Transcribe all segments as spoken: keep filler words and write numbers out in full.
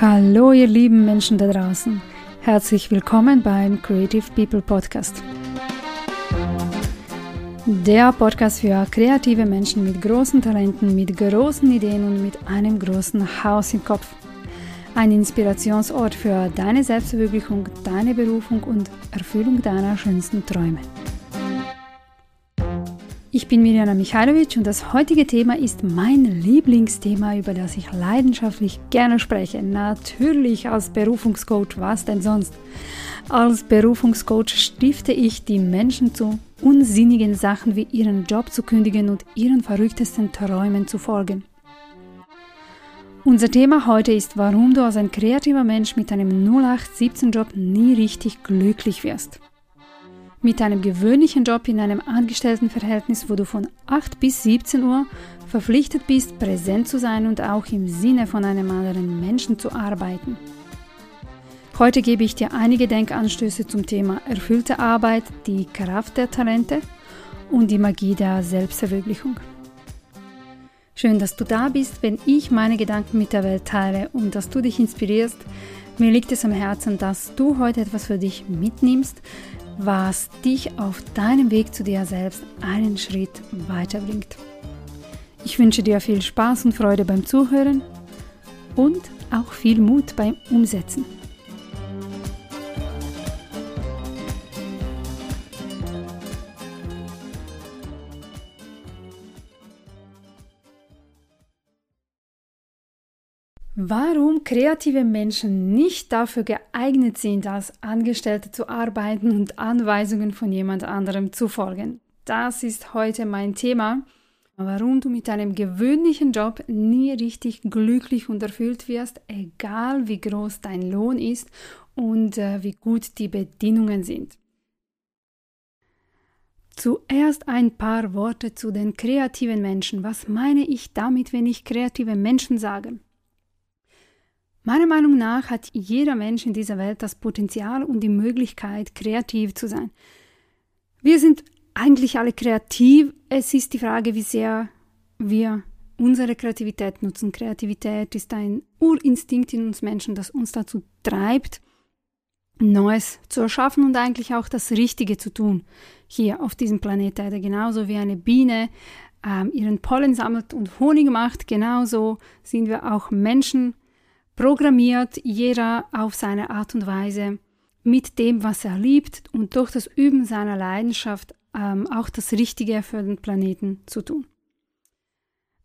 Hallo ihr lieben Menschen da draußen, herzlich willkommen beim Creative People Podcast. Der Podcast für kreative Menschen mit großen Talenten, mit großen Ideen und mit einem großen Haus im Kopf. Ein Inspirationsort für deine Selbstverwirklichung, deine Berufung und Erfüllung deiner schönsten Träume. Ich bin Mirjana Michailovic und das heutige Thema ist mein Lieblingsthema, über das ich leidenschaftlich gerne spreche. Natürlich als Berufungscoach, was denn sonst? Als Berufungscoach stifte ich die Menschen zu unsinnigen Sachen wie ihren Job zu kündigen und ihren verrücktesten Träumen zu folgen. Unser Thema heute ist, warum du als ein kreativer Mensch mit einem null acht siebzehn Job nie richtig glücklich wirst. Mit einem gewöhnlichen Job in einem Angestelltenverhältnis, wo du von acht bis siebzehn Uhr verpflichtet bist, präsent zu sein und auch im Sinne von einem anderen Menschen zu arbeiten. Heute gebe ich dir einige Denkanstöße zum Thema erfüllte Arbeit, die Kraft der Talente und die Magie der Selbstverwirklichung. Schön, dass du da bist, wenn ich meine Gedanken mit der Welt teile und dass du dich inspirierst. Mir liegt es am Herzen, dass du heute etwas für dich mitnimmst, was dich auf deinem Weg zu dir selbst einen Schritt weiterbringt. Ich wünsche dir viel Spaß und Freude beim Zuhören und auch viel Mut beim Umsetzen. Warum kreative Menschen nicht dafür geeignet sind, als Angestellte zu arbeiten und Anweisungen von jemand anderem zu folgen. Das ist heute mein Thema. Warum du mit einem gewöhnlichen Job nie richtig glücklich und erfüllt wirst, egal wie groß dein Lohn ist und äh, wie gut die Bedingungen sind. Zuerst ein paar Worte zu den kreativen Menschen. Was meine ich damit, wenn ich kreative Menschen sage? Meiner Meinung nach hat jeder Mensch in dieser Welt das Potenzial und die Möglichkeit, kreativ zu sein. Wir sind eigentlich alle kreativ. Es ist die Frage, wie sehr wir unsere Kreativität nutzen. Kreativität ist ein Urinstinkt in uns Menschen, das uns dazu treibt, Neues zu erschaffen und eigentlich auch das Richtige zu tun. Hier auf diesem Planeten Erde, genauso wie eine Biene ähm, ihren Pollen sammelt und Honig macht, genauso sind wir auch Menschen programmiert, jeder auf seine Art und Weise mit dem, was er liebt und durch das Üben seiner Leidenschaft ähm, auch das Richtige für den Planeten zu tun.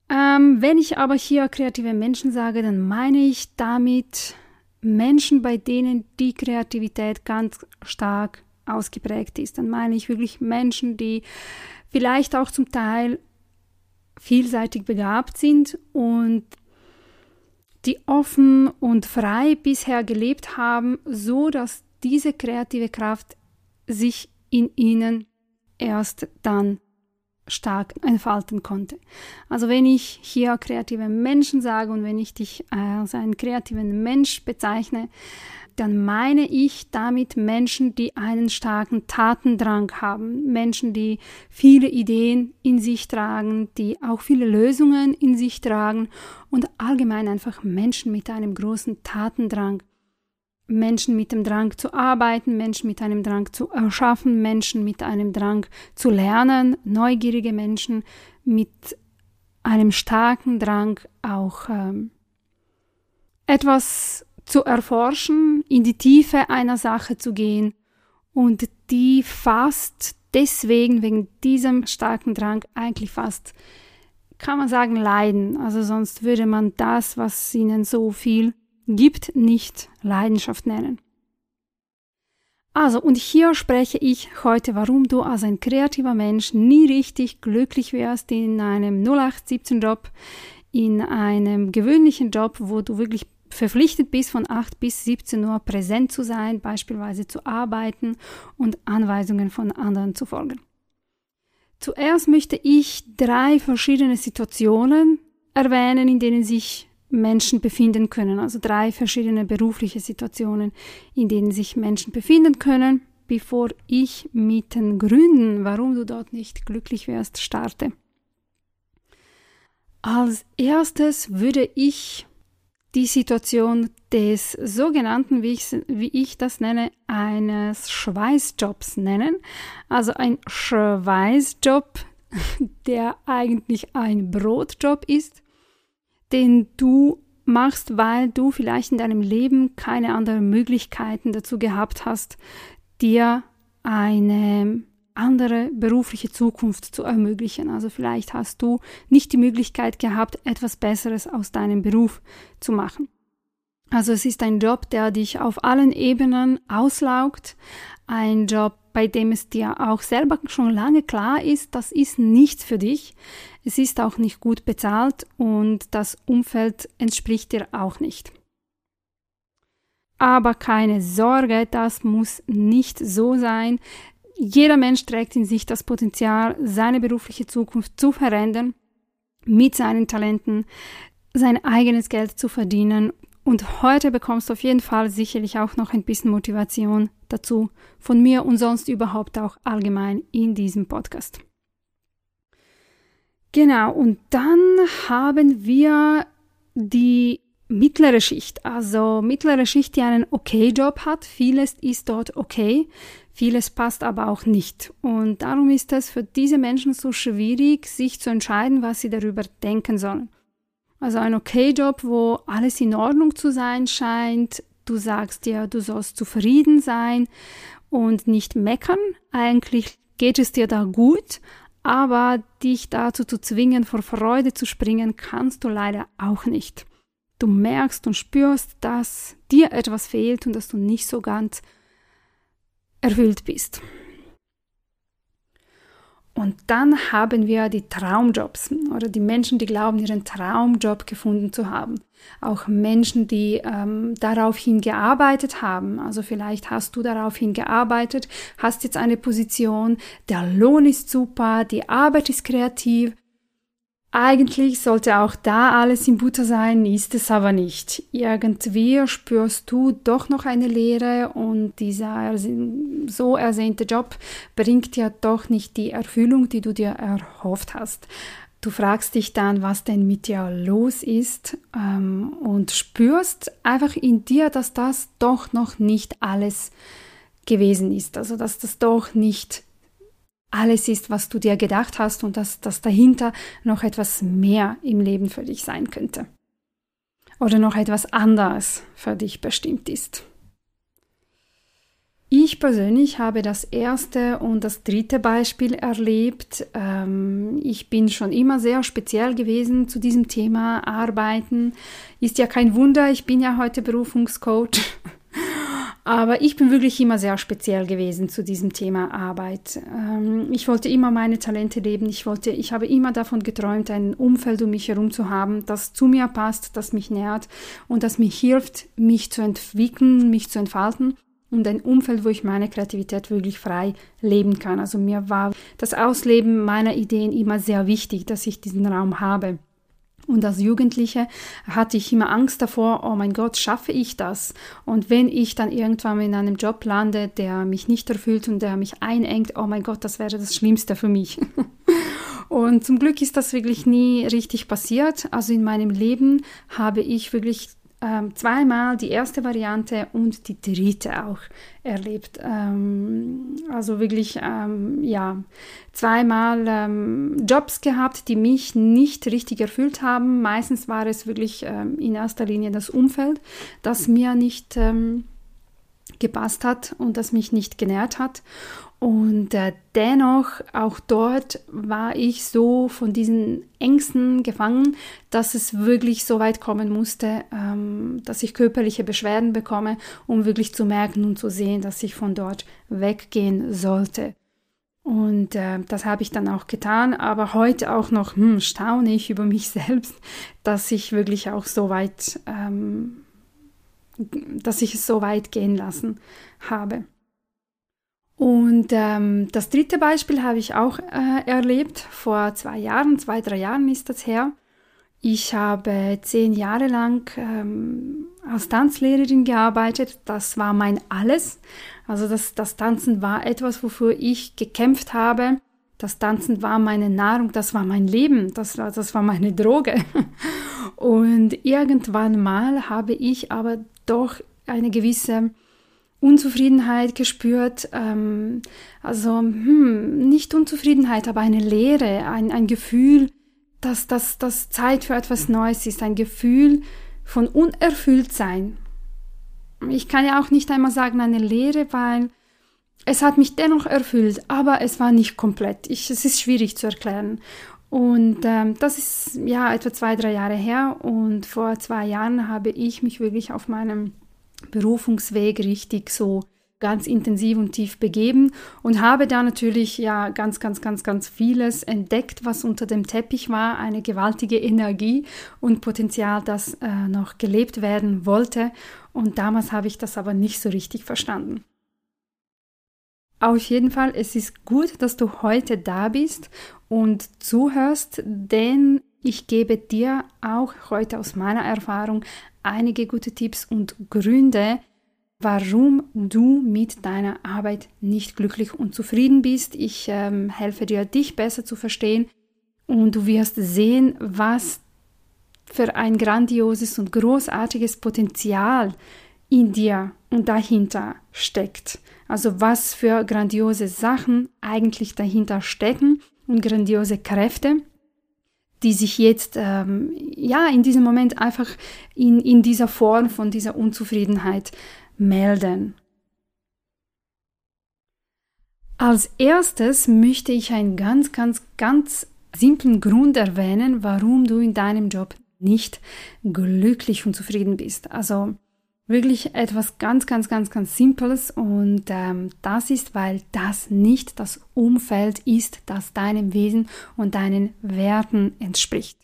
Ähm, wenn ich aber hier kreative Menschen sage, dann meine ich damit Menschen, bei denen die Kreativität ganz stark ausgeprägt ist. Dann meine ich wirklich Menschen, die vielleicht auch zum Teil vielseitig begabt sind und die offen und frei bisher gelebt haben, so dass diese kreative Kraft sich in ihnen erst dann stark entfalten konnte. Also wenn ich hier kreative Menschen sage und wenn ich dich als einen kreativen Mensch bezeichne, dann meine ich damit Menschen, die einen starken Tatendrang haben, Menschen, die viele Ideen in sich tragen, die auch viele Lösungen in sich tragen und allgemein einfach Menschen mit einem großen Tatendrang. Menschen mit dem Drang zu arbeiten, Menschen mit einem Drang zu erschaffen, Menschen mit einem Drang zu lernen, neugierige Menschen mit einem starken Drang auch ähm, etwas zu erforschen, in die Tiefe einer Sache zu gehen und die fast deswegen, wegen diesem starken Drang, eigentlich fast, kann man sagen, leiden. Also sonst würde man das, was ihnen so viel gibt, nicht Leidenschaft nennen. Also, und hier spreche ich heute, warum du als ein kreativer Mensch nie richtig glücklich wirst in einem null acht siebzehn Job, in einem gewöhnlichen Job, wo du wirklich verpflichtet bist, von acht bis siebzehn Uhr präsent zu sein, beispielsweise zu arbeiten und Anweisungen von anderen zu folgen. Zuerst möchte ich drei verschiedene Situationen erwähnen, in denen sich Menschen befinden können, also drei verschiedene berufliche Situationen, in denen sich Menschen befinden können. bevor ich mit den Gründen, warum du dort nicht glücklich wärst, starte. Als erstes würde ich die Situation des sogenannten, wie ich, wie ich das nenne, eines Schweißjobs nennen. Also ein Schweißjob, der eigentlich ein Brotjob ist, den du machst, weil du vielleicht in deinem Leben keine anderen Möglichkeiten dazu gehabt hast, dir eine andere berufliche Zukunft zu ermöglichen. Also vielleicht hast du nicht die Möglichkeit gehabt, etwas Besseres aus deinem Beruf zu machen. Also es ist ein Job, der dich auf allen Ebenen auslaugt. Ein Job, bei dem es dir auch selber schon lange klar ist, das ist nichts für dich. Es ist auch nicht gut bezahlt und das Umfeld entspricht dir auch nicht. Aber keine Sorge, das muss nicht so sein. Jeder Mensch trägt in sich das Potenzial, seine berufliche Zukunft zu verändern, mit seinen Talenten sein eigenes Geld zu verdienen. Und heute bekommst du auf jeden Fall sicherlich auch noch ein bisschen Motivation dazu von mir und sonst überhaupt auch allgemein in diesem Podcast. Genau, und dann haben wir die mittlere Schicht, also mittlere Schicht, die einen Okay-Job hat. Vieles ist dort okay, vieles passt aber auch nicht. Und darum ist es für diese Menschen so schwierig, sich zu entscheiden, was sie darüber denken sollen. Also ein Okay-Job, wo alles in Ordnung zu sein scheint. Du sagst dir, du sollst zufrieden sein und nicht meckern. Eigentlich geht es dir da gut, aber dich dazu zu zwingen, vor Freude zu springen, kannst du leider auch nicht. Du merkst und spürst, dass dir etwas fehlt und dass du nicht so ganz erfüllt bist. Und dann haben wir die Traumjobs oder die Menschen, die glauben, ihren Traumjob gefunden zu haben. Auch Menschen, die ähm, daraufhin gearbeitet haben. Also vielleicht hast du daraufhin gearbeitet, hast jetzt eine Position, der Lohn ist super, die Arbeit ist kreativ. Eigentlich sollte auch da alles in Butter sein, ist es aber nicht. Irgendwie spürst du doch noch eine Leere und dieser so ersehnte Job bringt dir doch nicht die Erfüllung, die du dir erhofft hast. Du fragst dich dann, was denn mit dir los ist, ähm, und spürst einfach in dir, dass das doch noch nicht alles gewesen ist. Also dass das doch nicht alles ist, was du dir gedacht hast und dass, dass dahinter noch etwas mehr im Leben für dich sein könnte. Oder noch etwas anderes für dich bestimmt ist. Ich persönlich habe das erste und das dritte Beispiel erlebt. Ich bin schon immer sehr speziell gewesen zu diesem Thema Arbeiten. Ist ja kein Wunder, ich bin ja heute Berufungscoach. Aber ich bin wirklich immer sehr speziell gewesen zu diesem Thema Arbeit. Ich wollte immer meine Talente leben. Ich wollte, ich habe immer davon geträumt, ein Umfeld um mich herum zu haben, das zu mir passt, das mich nährt und das mir hilft, mich zu entwickeln, mich zu entfalten und ein Umfeld, wo ich meine Kreativität wirklich frei leben kann. Also mir war das Ausleben meiner Ideen immer sehr wichtig, dass ich diesen Raum habe. Und als Jugendliche hatte ich immer Angst davor, oh mein Gott, schaffe ich das? Und wenn ich dann irgendwann in einem Job lande, der mich nicht erfüllt und der mich einengt, oh mein Gott, das wäre das Schlimmste für mich. Und zum Glück ist das wirklich nie richtig passiert. Also in meinem Leben habe ich wirklich ähm, zweimal die erste Variante und die dritte auch erlebt. Ähm, also wirklich, ähm, ja, zweimal ähm, Jobs gehabt, die mich nicht richtig erfüllt haben. Meistens war es wirklich ähm, in erster Linie das Umfeld, das mir nicht ähm, gepasst hat und das mich nicht genährt hat. Und äh, dennoch, auch dort war ich so von diesen Ängsten gefangen, dass es wirklich so weit kommen musste, ähm, dass ich körperliche Beschwerden bekomme, um wirklich zu merken und zu sehen, dass ich von dort weggehen sollte. Und äh, das habe ich dann auch getan, aber heute auch noch hm, staune ich über mich selbst, dass ich wirklich auch so weit, ähm, dass ich es so weit gehen lassen habe. Und ähm, das dritte Beispiel habe ich auch äh, erlebt, vor zwei Jahren, zwei, drei Jahren ist das her. Ich habe zehn Jahre lang ähm, als Tanzlehrerin gearbeitet. Das war mein Alles. Also das, das Tanzen war etwas, wofür ich gekämpft habe. Das Tanzen war meine Nahrung, das war mein Leben, das, das war meine Droge. Und irgendwann mal habe ich aber doch eine gewisse Unzufriedenheit gespürt, ähm, also hm, nicht Unzufriedenheit, aber eine Leere, ein, ein Gefühl, dass das dass Zeit für etwas Neues ist, ein Gefühl von Unerfülltsein. Ich kann ja auch nicht einmal sagen eine Leere, weil es hat mich dennoch erfüllt, aber es war nicht komplett. Ich, es ist schwierig zu erklären. Und ähm, das ist ja etwa zwei, drei Jahre her. Und vor zwei Jahren habe ich mich wirklich auf meinem Berufungsweg richtig so ganz intensiv und tief begeben und habe da natürlich ja ganz, ganz, ganz, ganz vieles entdeckt, was unter dem Teppich war, eine gewaltige Energie und Potenzial, das äh, noch gelebt werden wollte. Und damals habe ich das aber nicht so richtig verstanden. Auf jeden Fall, es ist gut, dass du heute da bist und zuhörst, denn ich gebe dir auch heute aus meiner Erfahrung einige gute Tipps und Gründe, warum du mit deiner Arbeit nicht glücklich und zufrieden bist. Ich ähm, helfe dir, dich besser zu verstehen und du wirst sehen, was für ein grandioses und großartiges Potenzial in dir und dahinter steckt. Also was für grandiose Sachen eigentlich dahinter stecken und grandiose Kräfte, die sich jetzt ähm, ja in diesem Moment einfach in, in dieser Form von dieser Unzufriedenheit melden. Als erstes möchte ich einen ganz, ganz, ganz simplen Grund erwähnen, warum du in deinem Job nicht glücklich und zufrieden bist. Also wirklich etwas ganz, ganz, ganz, ganz Simples und ähm, das ist, weil das nicht das Umfeld ist, das deinem Wesen und deinen Werten entspricht.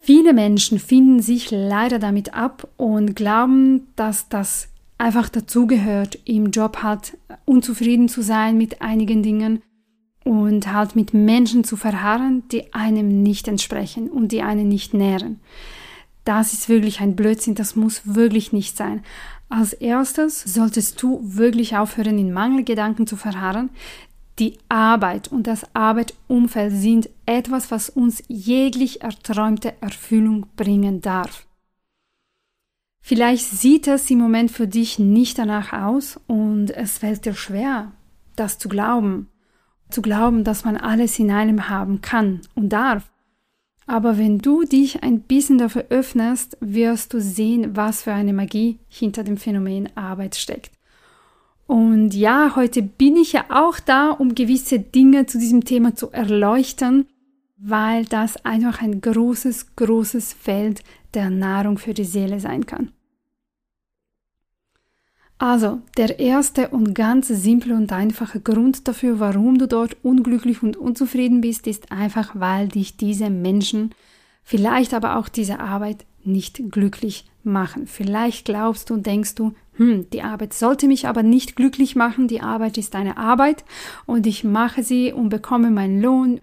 Viele Menschen finden sich leider damit ab und glauben, dass das einfach dazugehört, im Job halt unzufrieden zu sein mit einigen Dingen und halt mit Menschen zu verharren, die einem nicht entsprechen und die einen nicht nähren. Das ist wirklich ein Blödsinn, das muss wirklich nicht sein. Als erstes solltest du wirklich aufhören, in Mangelgedanken zu verharren. Die Arbeit und das Arbeitsumfeld sind etwas, was uns jeglich erträumte Erfüllung bringen darf. Vielleicht sieht es im Moment für dich nicht danach aus und es fällt dir schwer, das zu glauben. Zu glauben, dass man alles in einem haben kann und darf. Aber wenn du dich ein bisschen dafür öffnest, wirst du sehen, was für eine Magie hinter dem Phänomen Arbeit steckt. Und ja, heute bin ich ja auch da, um gewisse Dinge zu diesem Thema zu erleuchten, weil das einfach ein großes, großes Feld der Nahrung für die Seele sein kann. Also, der erste und ganz simple und einfache Grund dafür, warum du dort unglücklich und unzufrieden bist, ist einfach, weil dich diese Menschen, vielleicht aber auch diese Arbeit, nicht glücklich machen. Vielleicht glaubst du und denkst du, hm, die Arbeit sollte mich aber nicht glücklich machen, die Arbeit ist eine Arbeit und ich mache sie und bekomme meinen Lohn.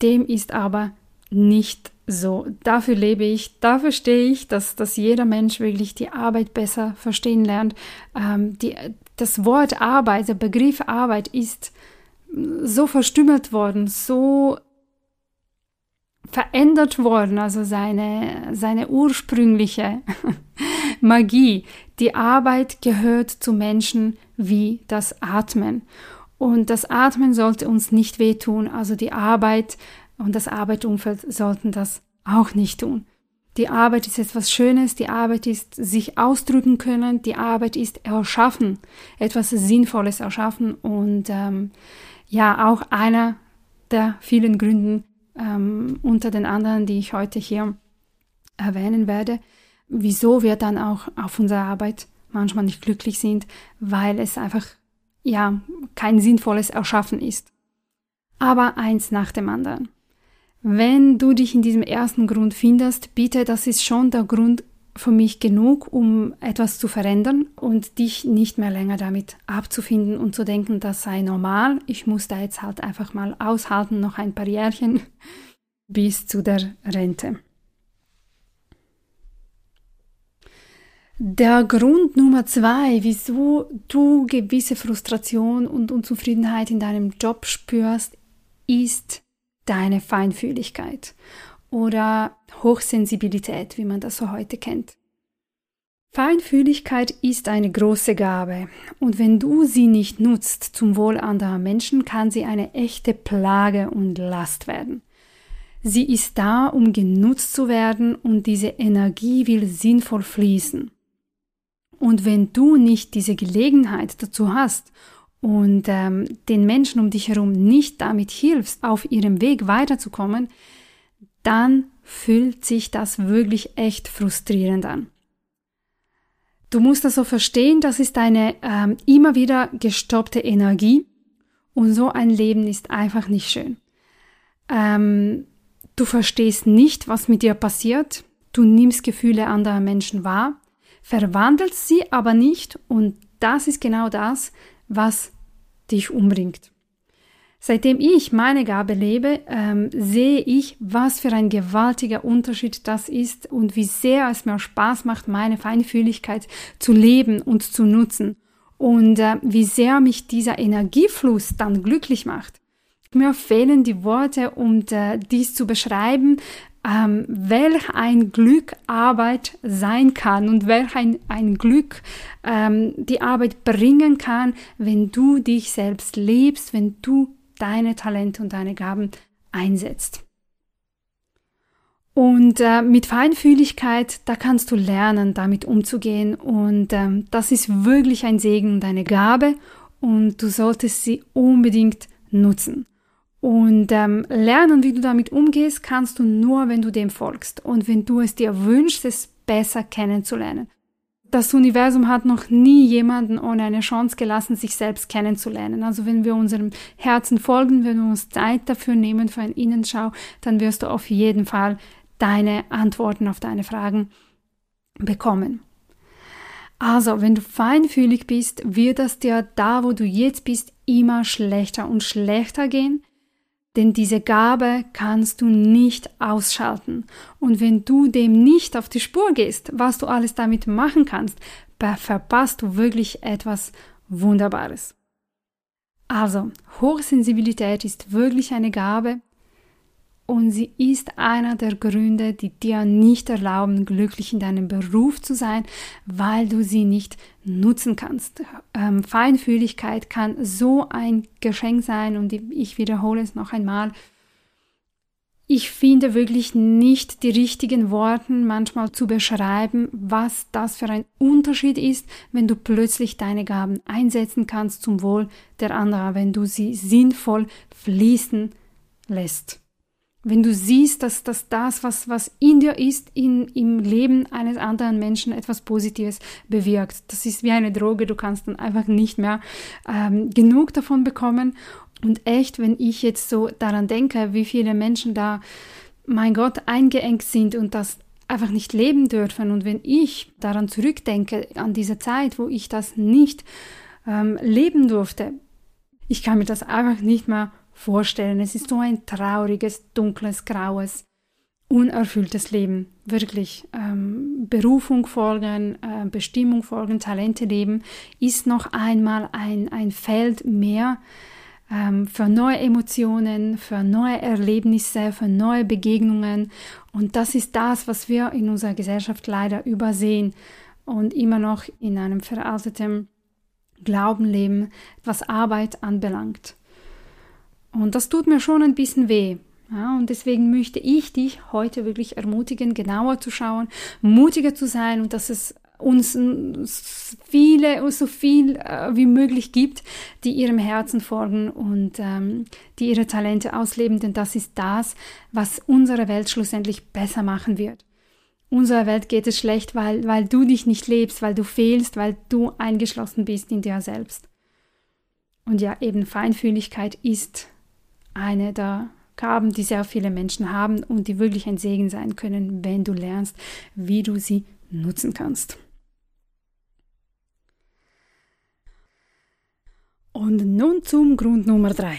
Dem ist aber nicht so, dafür lebe ich, dafür stehe ich, dass, dass jeder Mensch wirklich die Arbeit besser verstehen lernt. Ähm, die, das Wort Arbeit, der Begriff Arbeit ist so verstümmelt worden, so verändert worden, also seine, seine ursprüngliche Magie. Die Arbeit gehört zu Menschen wie das Atmen. Und das Atmen sollte uns nicht wehtun, also die Arbeit und das Arbeitsumfeld sollten das auch nicht tun. Die Arbeit ist etwas Schönes, die Arbeit ist sich ausdrücken können, die Arbeit ist erschaffen, etwas Sinnvolles erschaffen und ähm, ja, auch einer der vielen Gründe ähm, unter den anderen, die ich heute hier erwähnen werde, wieso wir dann auch auf unserer Arbeit manchmal nicht glücklich sind, weil es einfach ja kein sinnvolles Erschaffen ist. Aber eins nach dem anderen. Wenn du dich in diesem ersten Grund findest, bitte, das ist schon der Grund für mich genug, um etwas zu verändern und dich nicht mehr länger damit abzufinden und zu denken, das sei normal. Ich muss da jetzt halt einfach mal aushalten, noch ein paar Jährchen bis zu der Rente. Der Grund Nummer zwei, wieso du gewisse Frustration und Unzufriedenheit in deinem Job spürst, ist deine Feinfühligkeit oder Hochsensibilität, wie man das so heute kennt. Feinfühligkeit ist eine große Gabe und wenn du sie nicht nutzt zum Wohl anderer Menschen, kann sie eine echte Plage und Last werden. Sie ist da, um genutzt zu werden und diese Energie will sinnvoll fließen. Und wenn du nicht diese Gelegenheit dazu hast und ähm, den Menschen um dich herum nicht damit hilfst, auf ihrem Weg weiterzukommen, dann fühlt sich das wirklich echt frustrierend an. Du musst das so verstehen, das ist eine ähm, immer wieder gestoppte Energie und so ein Leben ist einfach nicht schön. Ähm, du verstehst nicht, was mit dir passiert, du nimmst Gefühle anderer Menschen wahr, verwandelst sie aber nicht und das ist genau das, was dich umbringt. Seitdem ich meine Gabe lebe, ähm, sehe ich, was für ein gewaltiger Unterschied das ist und wie sehr es mir Spaß macht, meine Feinfühligkeit zu leben und zu nutzen und äh, wie sehr mich dieser Energiefluss dann glücklich macht. Mir fehlen die Worte, um äh, dies zu beschreiben, ähm, welch ein Glück Arbeit sein kann und welch ein, ein Glück ähm, die Arbeit bringen kann, wenn du dich selbst lebst, wenn du deine Talente und deine Gaben einsetzt. Und äh, mit Feinfühligkeit, da kannst du lernen, damit umzugehen und äh, das ist wirklich ein Segen, deine Gabe und du solltest sie unbedingt nutzen. Und ähm, lernen, wie du damit umgehst, kannst du nur, wenn du dem folgst und wenn du es dir wünschst, es besser kennenzulernen. Das Universum hat noch nie jemanden ohne eine Chance gelassen, sich selbst kennenzulernen. Also wenn wir unserem Herzen folgen, wenn wir uns Zeit dafür nehmen, für eine Innenschau, dann wirst du auf jeden Fall deine Antworten auf deine Fragen bekommen. Also, wenn du feinfühlig bist, wird es dir da, wo du jetzt bist, immer schlechter und schlechter gehen, denn diese Gabe kannst du nicht ausschalten. Und wenn du dem nicht auf die Spur gehst, was du alles damit machen kannst, verpasst du wirklich etwas Wunderbares. Also, Hochsensibilität ist wirklich eine Gabe und sie ist einer der Gründe, die dir nicht erlauben, glücklich in deinem Beruf zu sein, weil du sie nicht nutzen kannst. Ähm, Feinfühligkeit kann so ein Geschenk sein und ich wiederhole es noch einmal. Ich finde wirklich nicht die richtigen Worte manchmal zu beschreiben, was das für ein Unterschied ist, wenn du plötzlich deine Gaben einsetzen kannst zum Wohl der anderen, wenn du sie sinnvoll fließen lässt. Wenn du siehst, dass, dass das, was, was in dir ist, in, im Leben eines anderen Menschen etwas Positives bewirkt. Das ist wie eine Droge, du kannst dann einfach nicht mehr ähm, genug davon bekommen. Und echt, wenn ich jetzt so daran denke, wie viele Menschen da, mein Gott, eingeengt sind und das einfach nicht leben dürfen. Und wenn ich daran zurückdenke, an diese Zeit, wo ich das nicht ähm, leben durfte, ich kann mir das einfach nicht mehr vorstellen. Es ist so ein trauriges, dunkles, graues, unerfülltes Leben. Wirklich. Ähm, Berufung folgen, äh, Bestimmung folgen, Talente leben ist noch einmal ein, ein Feld mehr ähm, für neue Emotionen, für neue Erlebnisse, für neue Begegnungen. Und das ist das, was wir in unserer Gesellschaft leider übersehen und immer noch in einem veralteten Glauben leben, was Arbeit anbelangt. Und das tut mir schon ein bisschen weh. Ja, und deswegen möchte ich dich heute wirklich ermutigen, genauer zu schauen, mutiger zu sein und dass es uns viele, so viel wie möglich gibt, die ihrem Herzen folgen und ähm, die ihre Talente ausleben. Denn das ist das, was unsere Welt schlussendlich besser machen wird. Unserer Welt geht es schlecht, weil, weil du dich nicht lebst, weil du fehlst, weil du eingeschlossen bist in dir selbst. Und ja, eben Feinfühligkeit ist eine der Gaben, die sehr viele Menschen haben und die wirklich ein Segen sein können, wenn du lernst, wie du sie nutzen kannst. Und nun zum Grund Nummer drei.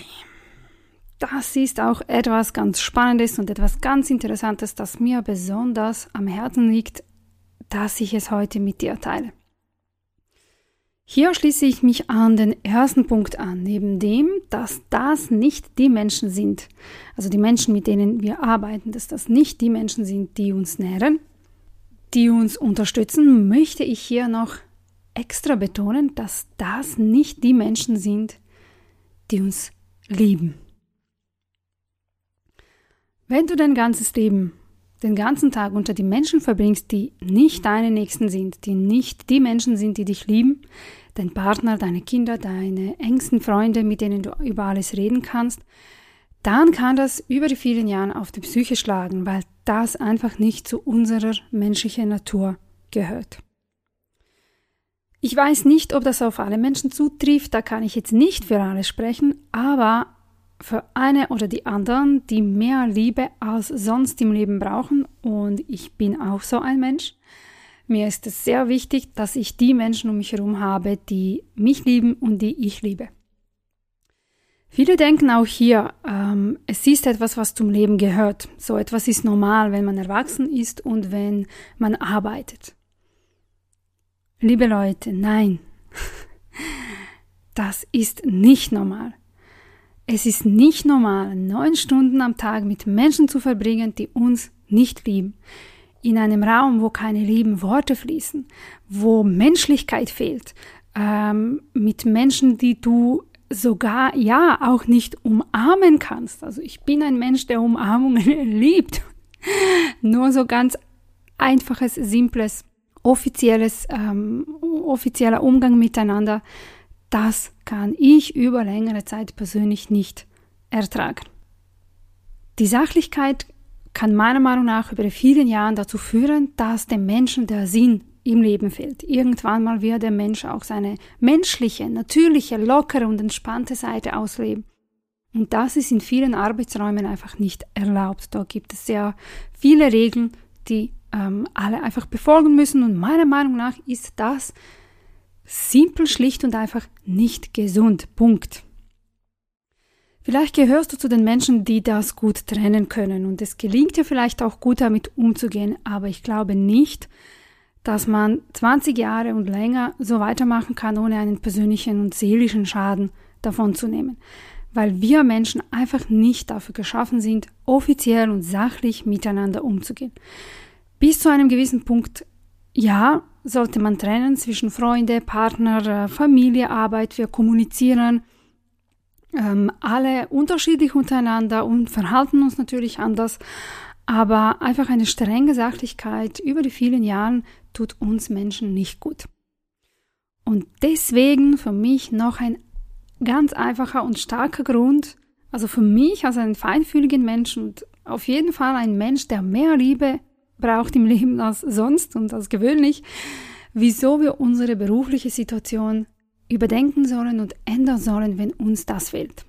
Das ist auch etwas ganz Spannendes und etwas ganz Interessantes, das mir besonders am Herzen liegt, dass ich es heute mit dir teile. Hier schließe ich mich an den ersten Punkt an, neben dem, dass das nicht die Menschen sind, also die Menschen, mit denen wir arbeiten, dass das nicht die Menschen sind, die uns nähren, die uns unterstützen, möchte ich hier noch extra betonen, dass das nicht die Menschen sind, die uns lieben. Wenn du dein ganzes Leben, den ganzen Tag unter die Menschen verbringst, die nicht deine Nächsten sind, die nicht die Menschen sind, die dich lieben, dein Partner, deine Kinder, deine engsten Freunde, mit denen du über alles reden kannst, dann kann das über die vielen Jahre auf die Psyche schlagen, weil das einfach nicht zu unserer menschlichen Natur gehört. Ich weiß nicht, ob das auf alle Menschen zutrifft, da kann ich jetzt nicht für alle sprechen, aber für eine oder die anderen, die mehr Liebe als sonst im Leben brauchen, und ich bin auch so ein Mensch, mir ist es sehr wichtig, dass ich die Menschen um mich herum habe, die mich lieben und die ich liebe. Viele denken auch hier, ähm, es ist etwas, was zum Leben gehört. So etwas ist normal, wenn man erwachsen ist und wenn man arbeitet. Liebe Leute, nein, das ist nicht normal. Es ist nicht normal, neun Stunden am Tag mit Menschen zu verbringen, die uns nicht lieben. In einem Raum, wo keine lieben Worte fließen, wo Menschlichkeit fehlt, ähm, mit Menschen, die du sogar, ja, auch nicht umarmen kannst. Also ich bin ein Mensch, der Umarmungen liebt. Nur so ganz einfaches, simples, offizielles, ähm, offizieller Umgang miteinander, das kann ich über längere Zeit persönlich nicht ertragen. Die Sachlichkeit kann meiner Meinung nach über viele Jahre dazu führen, dass dem Menschen der Sinn im Leben fehlt. Irgendwann mal wird der Mensch auch seine menschliche, natürliche, lockere und entspannte Seite ausleben. Und das ist in vielen Arbeitsräumen einfach nicht erlaubt. Da gibt es sehr viele Regeln, die ähm, alle einfach befolgen müssen. Und meiner Meinung nach ist das simpel, schlicht und einfach nicht gesund. Punkt. Vielleicht gehörst du zu den Menschen, die das gut trennen können, und es gelingt dir vielleicht auch gut, damit umzugehen, aber ich glaube nicht, dass man zwanzig Jahre und länger so weitermachen kann, ohne einen persönlichen und seelischen Schaden davon zu nehmen, weil wir Menschen einfach nicht dafür geschaffen sind, offiziell und sachlich miteinander umzugehen. Bis zu einem gewissen Punkt, ja, sollte man trennen zwischen Freunde, Partner, Familie, Arbeit. Wir kommunizieren ähm, alle unterschiedlich untereinander und verhalten uns natürlich anders. Aber einfach eine strenge Sachlichkeit über die vielen Jahre tut uns Menschen nicht gut. Und deswegen für mich noch ein ganz einfacher und starker Grund, also für mich als einen feinfühligen Menschen und auf jeden Fall ein Mensch, der mehr Liebe braucht im Leben als sonst und als gewöhnlich, wieso wir unsere berufliche Situation überdenken sollen und ändern sollen, wenn uns das fehlt.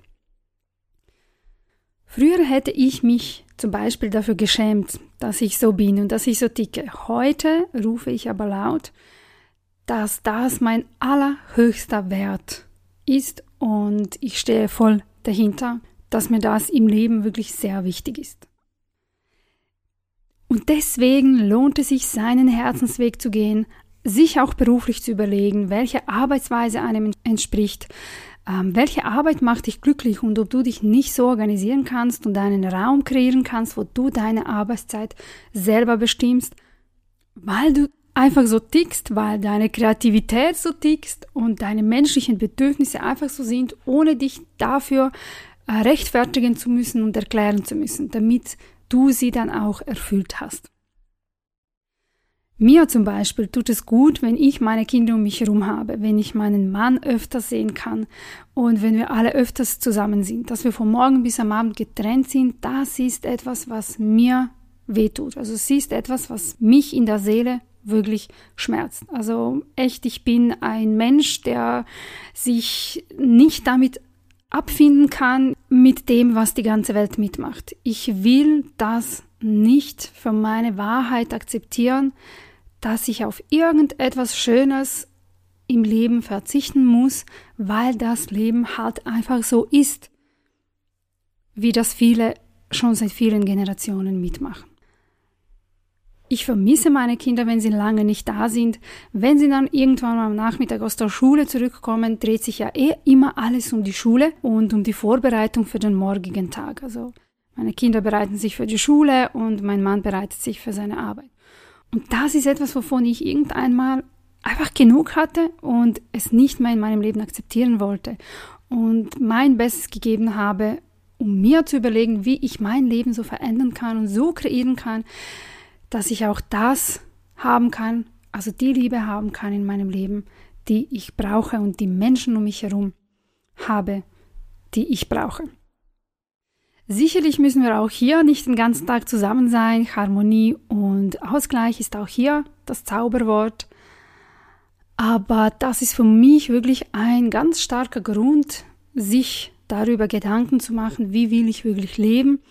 Früher hätte ich mich zum Beispiel dafür geschämt, dass ich so bin und dass ich so ticke. Heute rufe ich aber laut, dass das mein allerhöchster Wert ist und ich stehe voll dahinter, dass mir das im Leben wirklich sehr wichtig ist. Und deswegen lohnt es sich, seinen Herzensweg zu gehen, sich auch beruflich zu überlegen, welche Arbeitsweise einem entspricht, ähm, welche Arbeit macht dich glücklich und ob du dich nicht so organisieren kannst und einen Raum kreieren kannst, wo du deine Arbeitszeit selber bestimmst, weil du einfach so tickst, weil deine Kreativität so tickst und deine menschlichen Bedürfnisse einfach so sind, ohne dich dafür äh, rechtfertigen zu müssen und erklären zu müssen, damit du sie dann auch erfüllt hast. Mir zum Beispiel tut es gut, wenn ich meine Kinder um mich herum habe, wenn ich meinen Mann öfters sehen kann und wenn wir alle öfters zusammen sind. Dass wir von morgen bis am Abend getrennt sind, das ist etwas, was mir wehtut. Also es ist etwas, was mich in der Seele wirklich schmerzt. Also echt, ich bin ein Mensch, der sich nicht damit abfinden kann mit dem, was die ganze Welt mitmacht. Ich will das nicht für meine Wahrheit akzeptieren, dass ich auf irgendetwas Schönes im Leben verzichten muss, weil das Leben halt einfach so ist, wie das viele schon seit vielen Generationen mitmachen. Ich vermisse meine Kinder, wenn sie lange nicht da sind. Wenn sie dann irgendwann am Nachmittag aus der Schule zurückkommen, dreht sich ja eh immer alles um die Schule und um die Vorbereitung für den morgigen Tag. Also meine Kinder bereiten sich für die Schule und mein Mann bereitet sich für seine Arbeit. Und das ist etwas, wovon ich irgendeinmal einfach genug hatte und es nicht mehr in meinem Leben akzeptieren wollte. Und mein Bestes gegeben habe, um mir zu überlegen, wie ich mein Leben so verändern kann und so kreieren kann, dass ich auch das haben kann, also die Liebe haben kann in meinem Leben, die ich brauche und die Menschen um mich herum habe, die ich brauche. Sicherlich müssen wir auch hier nicht den ganzen Tag zusammen sein. Harmonie und Ausgleich ist auch hier das Zauberwort. Aber das ist für mich wirklich ein ganz starker Grund, sich darüber Gedanken zu machen, wie will ich wirklich leben.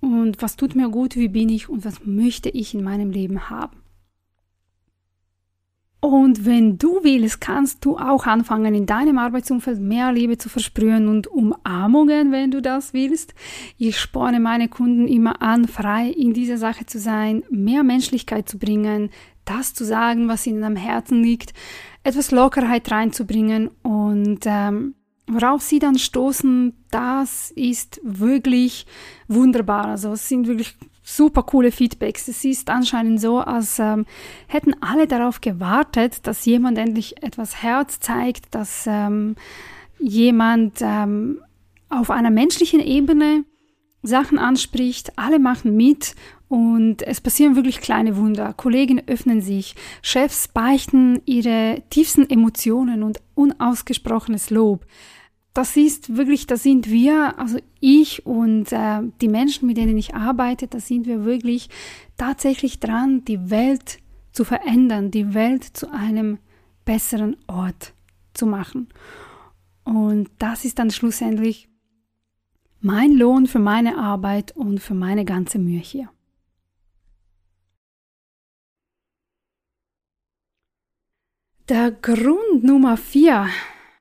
Und was tut mir gut, wie bin ich und was möchte ich in meinem Leben haben? Und wenn du willst, kannst du auch anfangen, in deinem Arbeitsumfeld mehr Liebe zu versprühen und Umarmungen, wenn du das willst. Ich sporne meine Kunden immer an, frei in dieser Sache zu sein, mehr Menschlichkeit zu bringen, das zu sagen, was ihnen am Herzen liegt, etwas Lockerheit reinzubringen und ähm, worauf sie dann stoßen, das ist wirklich wunderbar. Also es sind wirklich super coole Feedbacks. Es ist anscheinend so, als ähm, hätten alle darauf gewartet, dass jemand endlich etwas Herz zeigt, dass ähm, jemand ähm, auf einer menschlichen Ebene Sachen anspricht. Alle machen mit und es passieren wirklich kleine Wunder. Kollegen öffnen sich, Chefs beichten ihre tiefsten Emotionen und unausgesprochenes Lob. Das ist wirklich, da sind wir, also ich und äh, die Menschen, mit denen ich arbeite, da sind wir wirklich tatsächlich dran, die Welt zu verändern, die Welt zu einem besseren Ort zu machen. Und das ist dann schlussendlich mein Lohn für meine Arbeit und für meine ganze Mühe hier. Der Grund Nummer vier,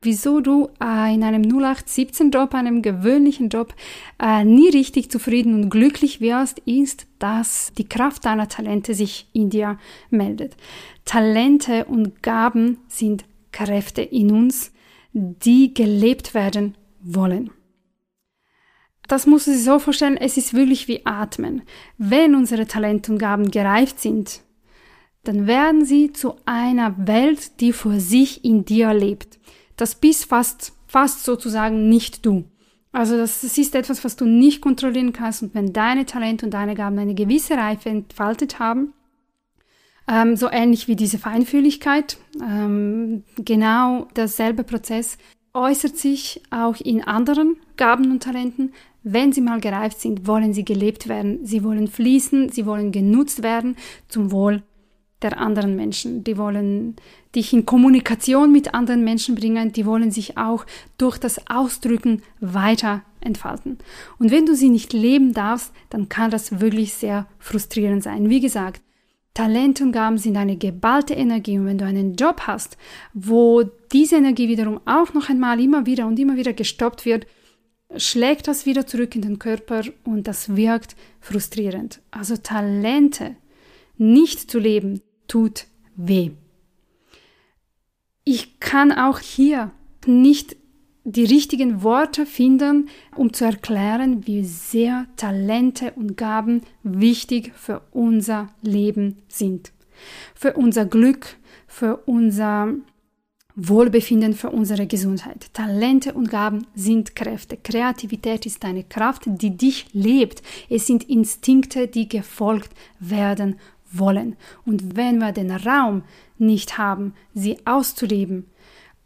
wieso du äh, in einem null acht siebzehn Job, einem gewöhnlichen Job, äh, nie richtig zufrieden und glücklich wirst, ist, dass die Kraft deiner Talente sich in dir meldet. Talente und Gaben sind Kräfte in uns, die gelebt werden wollen. Das musst du dir so vorstellen, es ist wirklich wie Atmen. Wenn unsere Talente und Gaben gereift sind, dann werden sie zu einer Welt, die für sich in dir lebt. Das bist fast, fast sozusagen nicht du. Also das, das ist etwas, was du nicht kontrollieren kannst. Und wenn deine Talente und deine Gaben eine gewisse Reife entfaltet haben, ähm, so ähnlich wie diese Feinfühligkeit, ähm, genau derselbe Prozess äußert sich auch in anderen Gaben und Talenten. Wenn sie mal gereift sind, wollen sie gelebt werden. Sie wollen fließen, sie wollen genutzt werden zum Wohl der anderen Menschen. Die wollen dich in Kommunikation mit anderen Menschen bringen, die wollen sich auch durch das Ausdrücken weiter entfalten. Und wenn du sie nicht leben darfst, dann kann das wirklich sehr frustrierend sein. Wie gesagt, Talente und Gaben sind eine geballte Energie und wenn du einen Job hast, wo diese Energie wiederum auch noch einmal immer wieder und immer wieder gestoppt wird, schlägt das wieder zurück in den Körper und das wirkt frustrierend. Also Talente nicht zu leben, tut weh. Ich kann auch hier nicht die richtigen Worte finden, um zu erklären, wie sehr Talente und Gaben wichtig für unser Leben sind. Für unser Glück, für unser Wohlbefinden, für unsere Gesundheit. Talente und Gaben sind Kräfte. Kreativität ist eine Kraft, die dich lebt. Es sind Instinkte, die gefolgt werden wollen. Und wenn wir den Raum nicht haben, sie auszuleben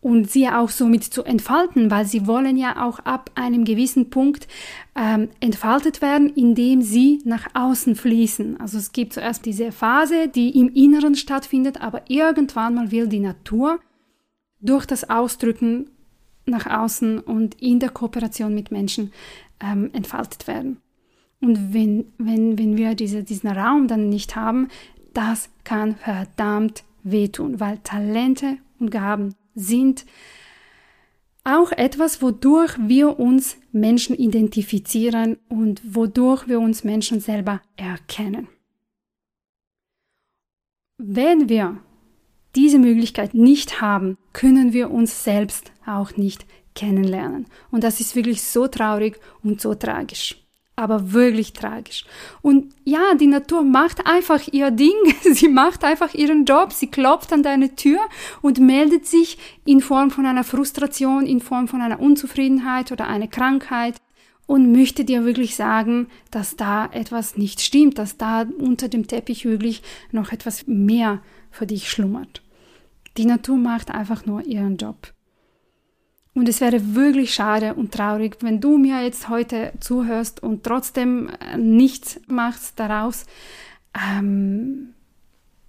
und sie auch somit zu entfalten, weil sie wollen ja auch ab einem gewissen Punkt ähm, entfaltet werden, indem sie nach außen fließen. Also es gibt zuerst diese Phase, die im Inneren stattfindet, aber irgendwann mal will die Natur durch das Ausdrücken nach außen und in der Kooperation mit Menschen ähm, entfaltet werden. Und wenn, wenn, wenn wir diese, diesen Raum dann nicht haben, das kann verdammt wehtun, weil Talente und Gaben sind auch etwas, wodurch wir uns Menschen identifizieren und wodurch wir uns Menschen selber erkennen. Wenn wir diese Möglichkeit nicht haben, können wir uns selbst auch nicht kennenlernen. Und das ist wirklich so traurig und so tragisch. Aber wirklich tragisch. Und ja, die Natur macht einfach ihr Ding, sie macht einfach ihren Job, sie klopft an deine Tür und meldet sich in Form von einer Frustration, in Form von einer Unzufriedenheit oder einer Krankheit und möchte dir wirklich sagen, dass da etwas nicht stimmt, dass da unter dem Teppich wirklich noch etwas mehr für dich schlummert. Die Natur macht einfach nur ihren Job. Und es wäre wirklich schade und traurig, wenn du mir jetzt heute zuhörst und trotzdem nichts machst daraus. Ähm,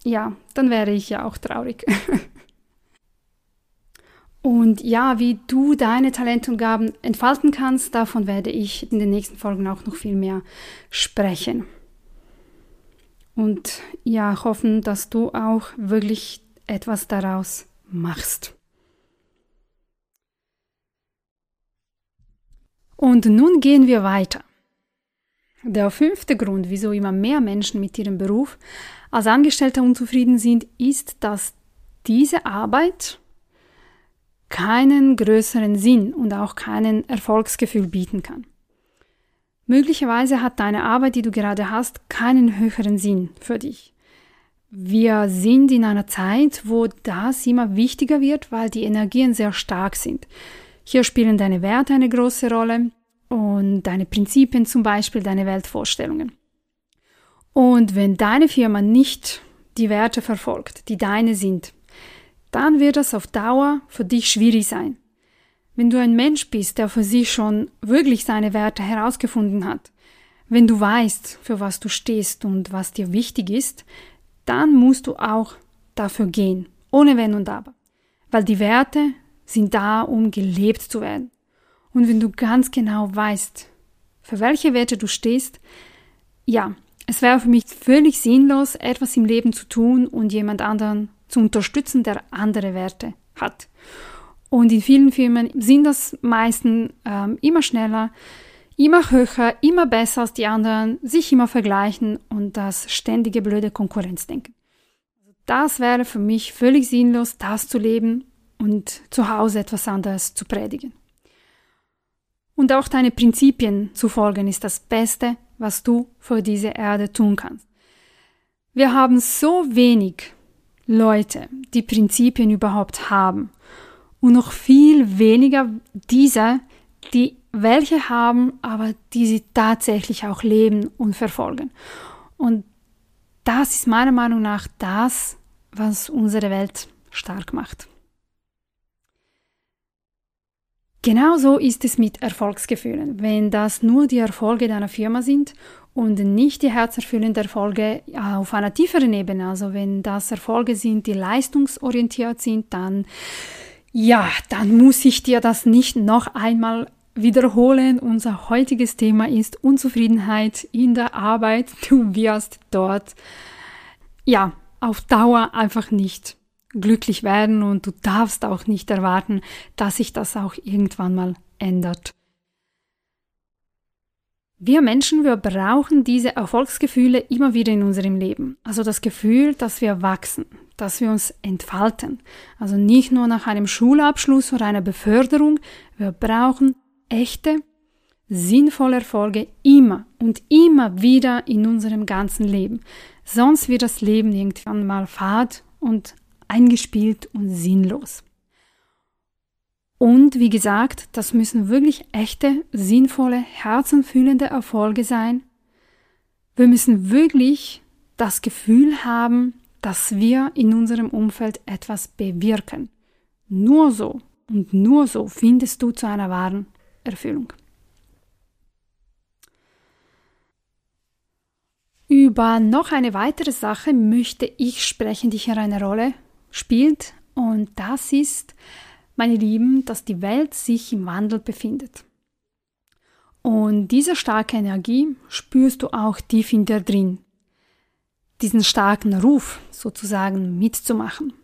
ja, dann wäre ich ja auch traurig. Und ja, wie du deine Talente und Gaben entfalten kannst, davon werde ich in den nächsten Folgen auch noch viel mehr sprechen. Und ja, hoffen, dass du auch wirklich etwas daraus machst. Und nun gehen wir weiter. Der fünfte Grund, wieso immer mehr Menschen mit ihrem Beruf als Angestellter unzufrieden sind, ist, dass diese Arbeit keinen größeren Sinn und auch keinen Erfolgsgefühl bieten kann. Möglicherweise hat deine Arbeit, die du gerade hast, keinen höheren Sinn für dich. Wir sind in einer Zeit, wo das immer wichtiger wird, weil die Energien sehr stark sind. Hier spielen deine Werte eine große Rolle und deine Prinzipien, zum Beispiel deine Weltvorstellungen. Und wenn deine Firma nicht die Werte verfolgt, die deine sind, dann wird das auf Dauer für dich schwierig sein. Wenn du ein Mensch bist, der für sich schon wirklich seine Werte herausgefunden hat, wenn du weißt, für was du stehst und was dir wichtig ist, dann musst du auch dafür gehen, ohne Wenn und Aber, weil die Werte sind da, um gelebt zu werden. Und wenn du ganz genau weißt, für welche Werte du stehst, ja, es wäre für mich völlig sinnlos, etwas im Leben zu tun und jemand anderen zu unterstützen, der andere Werte hat. Und in vielen Firmen sind das meisten ähm, immer schneller, immer höher, immer besser als die anderen, sich immer vergleichen und das ständige blöde Konkurrenzdenken. Das wäre für mich völlig sinnlos, das zu leben und zu Hause etwas anderes zu predigen. Und auch deine Prinzipien zu folgen ist das Beste, was du für diese Erde tun kannst. Wir haben so wenig Leute, die Prinzipien überhaupt haben und noch viel weniger diese, die welche haben, aber die sie tatsächlich auch leben und verfolgen. Und das ist meiner Meinung nach das, was unsere Welt stark macht. Genauso ist es mit Erfolgsgefühlen. Wenn das nur die Erfolge deiner Firma sind und nicht die herzerfüllenden Erfolge auf einer tieferen Ebene, also wenn das Erfolge sind, die leistungsorientiert sind, dann, ja, dann muss ich dir das nicht noch einmal wiederholen. Unser heutiges Thema ist Unzufriedenheit in der Arbeit. Du wirst dort, ja, auf Dauer einfach nicht glücklich werden und du darfst auch nicht erwarten, dass sich das auch irgendwann mal ändert. Wir Menschen, wir brauchen diese Erfolgsgefühle immer wieder in unserem Leben. Also das Gefühl, dass wir wachsen, dass wir uns entfalten. Also nicht nur nach einem Schulabschluss oder einer Beförderung. Wir brauchen echte, sinnvolle Erfolge immer und immer wieder in unserem ganzen Leben. Sonst wird das Leben irgendwann mal fad und eingespielt und sinnlos. Und wie gesagt, das müssen wirklich echte, sinnvolle, herzenfühlende Erfolge sein. Wir müssen wirklich das Gefühl haben, dass wir in unserem Umfeld etwas bewirken. Nur so und nur so findest du zu einer wahren Erfüllung. Über noch eine weitere Sache möchte ich sprechen, die hier eine Rolle spielt, und das ist, meine Lieben, dass die Welt sich im Wandel befindet. Und diese starke Energie spürst du auch tief in dir drin, diesen starken Ruf sozusagen mitzumachen.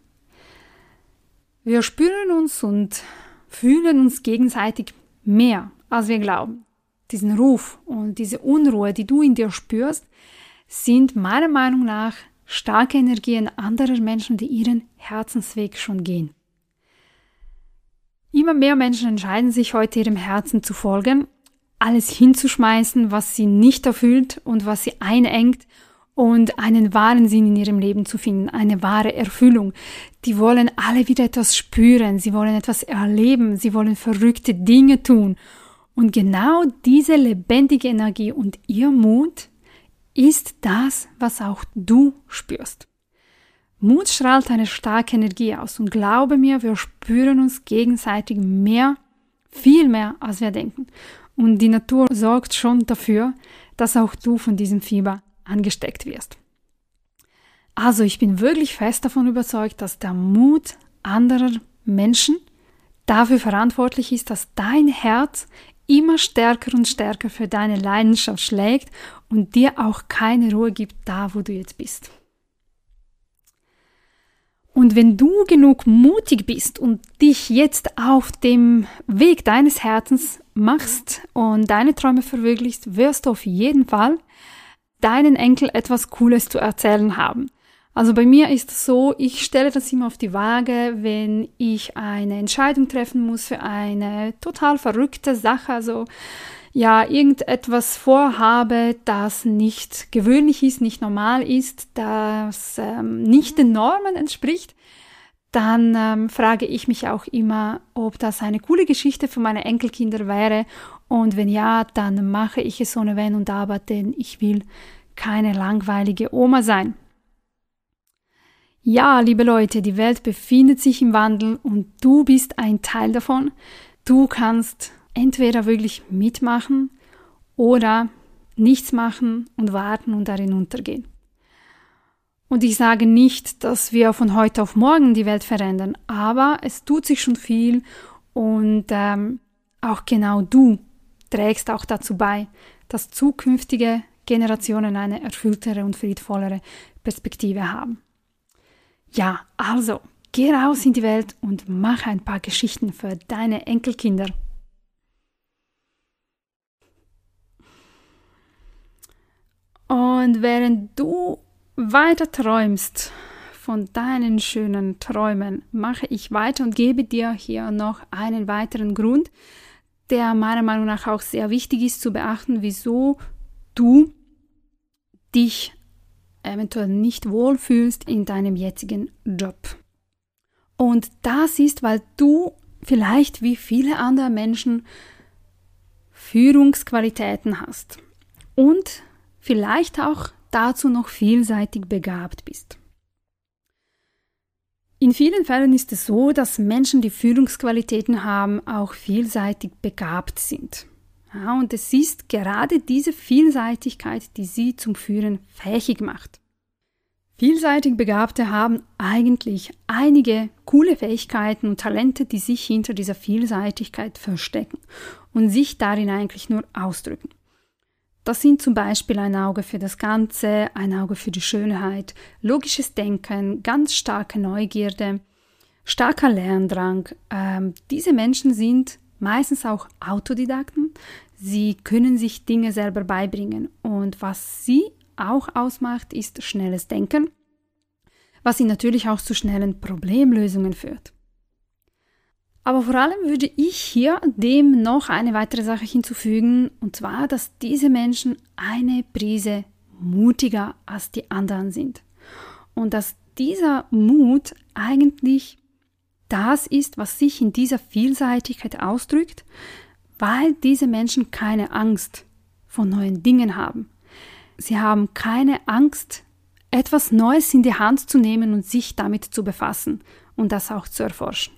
Wir spüren uns und fühlen uns gegenseitig mehr, als wir glauben. Diesen Ruf und diese Unruhe, die du in dir spürst, sind meiner Meinung nach starke Energien anderer Menschen, die ihren Herzensweg schon gehen. Immer mehr Menschen entscheiden sich heute, ihrem Herzen zu folgen, alles hinzuschmeißen, was sie nicht erfüllt und was sie einengt und einen wahren Sinn in ihrem Leben zu finden, eine wahre Erfüllung. Die wollen alle wieder etwas spüren, sie wollen etwas erleben, sie wollen verrückte Dinge tun. Und genau diese lebendige Energie und ihr Mut ist das, was auch du spürst. Mut strahlt eine starke Energie aus und glaube mir, wir spüren uns gegenseitig mehr, viel mehr, als wir denken. Und die Natur sorgt schon dafür, dass auch du von diesem Fieber angesteckt wirst. Also ich bin wirklich fest davon überzeugt, dass der Mut anderer Menschen dafür verantwortlich ist, dass dein Herz immer stärker und stärker für deine Leidenschaft schlägt und dir auch keine Ruhe gibt, da wo du jetzt bist. Und wenn du genug mutig bist und dich jetzt auf dem Weg deines Herzens machst und deine Träume verwirklichst, wirst du auf jeden Fall deinen Enkel etwas Cooles zu erzählen haben. Also bei mir ist es so, ich stelle das immer auf die Waage, wenn ich eine Entscheidung treffen muss für eine total verrückte Sache, also ja, irgendetwas vorhabe, das nicht gewöhnlich ist, nicht normal ist, das ähm, nicht den Normen entspricht, dann ähm, frage ich mich auch immer, ob das eine coole Geschichte für meine Enkelkinder wäre. Und wenn ja, dann mache ich es ohne Wenn und Aber, denn ich will keine langweilige Oma sein. Ja, liebe Leute, die Welt befindet sich im Wandel und du bist ein Teil davon. Du kannst entweder wirklich mitmachen oder nichts machen und warten und darin untergehen. Und ich sage nicht, dass wir von heute auf morgen die Welt verändern, aber es tut sich schon viel und ähm, auch genau du trägst auch dazu bei, dass zukünftige Generationen eine erfülltere und friedvollere Perspektive haben. Ja, also geh raus in die Welt und mach ein paar Geschichten für deine Enkelkinder. Und während du weiter träumst von deinen schönen Träumen, mache ich weiter und gebe dir hier noch einen weiteren Grund, der meiner Meinung nach auch sehr wichtig ist zu beachten, wieso du dich eventuell nicht wohlfühlst in deinem jetzigen Job. Und das ist, weil du vielleicht wie viele andere Menschen Führungsqualitäten hast und vielleicht auch dazu noch vielseitig begabt bist. In vielen Fällen ist es so, dass Menschen, die Führungsqualitäten haben, auch vielseitig begabt sind. Ja, und es ist gerade diese Vielseitigkeit, die sie zum Führen fähig macht. Vielseitig Begabte haben eigentlich einige coole Fähigkeiten und Talente, die sich hinter dieser Vielseitigkeit verstecken und sich darin eigentlich nur ausdrücken. Das sind zum Beispiel ein Auge für das Ganze, ein Auge für die Schönheit, logisches Denken, ganz starke Neugierde, starker Lerndrang. Ähm, diese Menschen sind meistens auch Autodidakten. Sie können sich Dinge selber beibringen. Und was sie auch ausmacht, ist schnelles Denken, was sie natürlich auch zu schnellen Problemlösungen führt. Aber vor allem würde ich hier dem noch eine weitere Sache hinzufügen, und zwar, dass diese Menschen eine Prise mutiger als die anderen sind. Und dass dieser Mut eigentlich das ist, was sich in dieser Vielseitigkeit ausdrückt, weil diese Menschen keine Angst vor neuen Dingen haben. Sie haben keine Angst, etwas Neues in die Hand zu nehmen und sich damit zu befassen und das auch zu erforschen.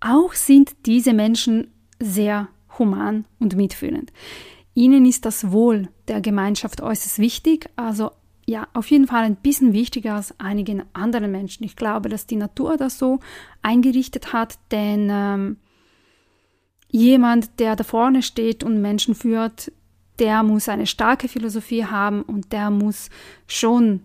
Auch sind diese Menschen sehr human und mitfühlend. Ihnen ist das Wohl der Gemeinschaft äußerst wichtig, also ja, auf jeden Fall ein bisschen wichtiger als einigen anderen Menschen. Ich glaube, dass die Natur das so eingerichtet hat, denn ähm, jemand, der da vorne steht und Menschen führt, der muss eine starke Philosophie haben und der muss schon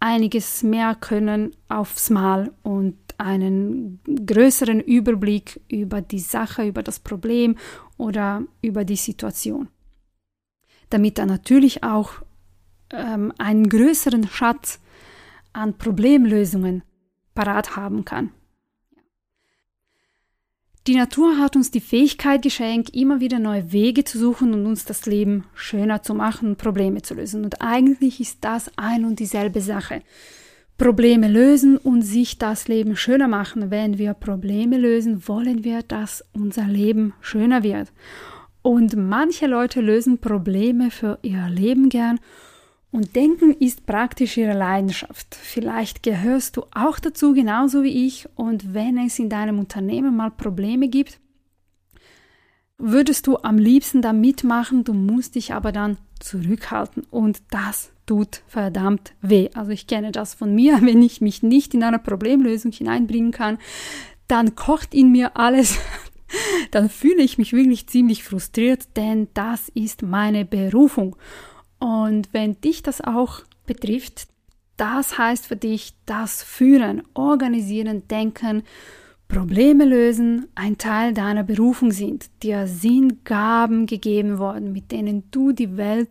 einiges mehr können aufs Mal und einen größeren Überblick über die Sache, über das Problem oder über die Situation, damit er natürlich auch ähm, einen größeren Schatz an Problemlösungen parat haben kann. Die Natur hat uns die Fähigkeit geschenkt, immer wieder neue Wege zu suchen und uns das Leben schöner zu machen und Probleme zu lösen. Und eigentlich ist das ein und dieselbe Sache. Probleme lösen und sich das Leben schöner machen. Wenn wir Probleme lösen, wollen wir, dass unser Leben schöner wird. Und manche Leute lösen Probleme für ihr Leben gern und denken, ist praktisch ihre Leidenschaft. Vielleicht gehörst du auch dazu, genauso wie ich. Und wenn es in deinem Unternehmen mal Probleme gibt, würdest du am liebsten da mitmachen. Du musst dich aber dann zurückhalten. Und das tut verdammt weh. Also ich kenne das von mir. Wenn ich mich nicht in eine Problemlösung hineinbringen kann, dann kocht in mir alles. Dann fühle ich mich wirklich ziemlich frustriert, denn das ist meine Berufung. Und wenn dich das auch betrifft, das heißt für dich, dass Führen, Organisieren, Denken, Probleme lösen ein Teil deiner Berufung sind. Dir sind Gaben gegeben worden, mit denen du die Welt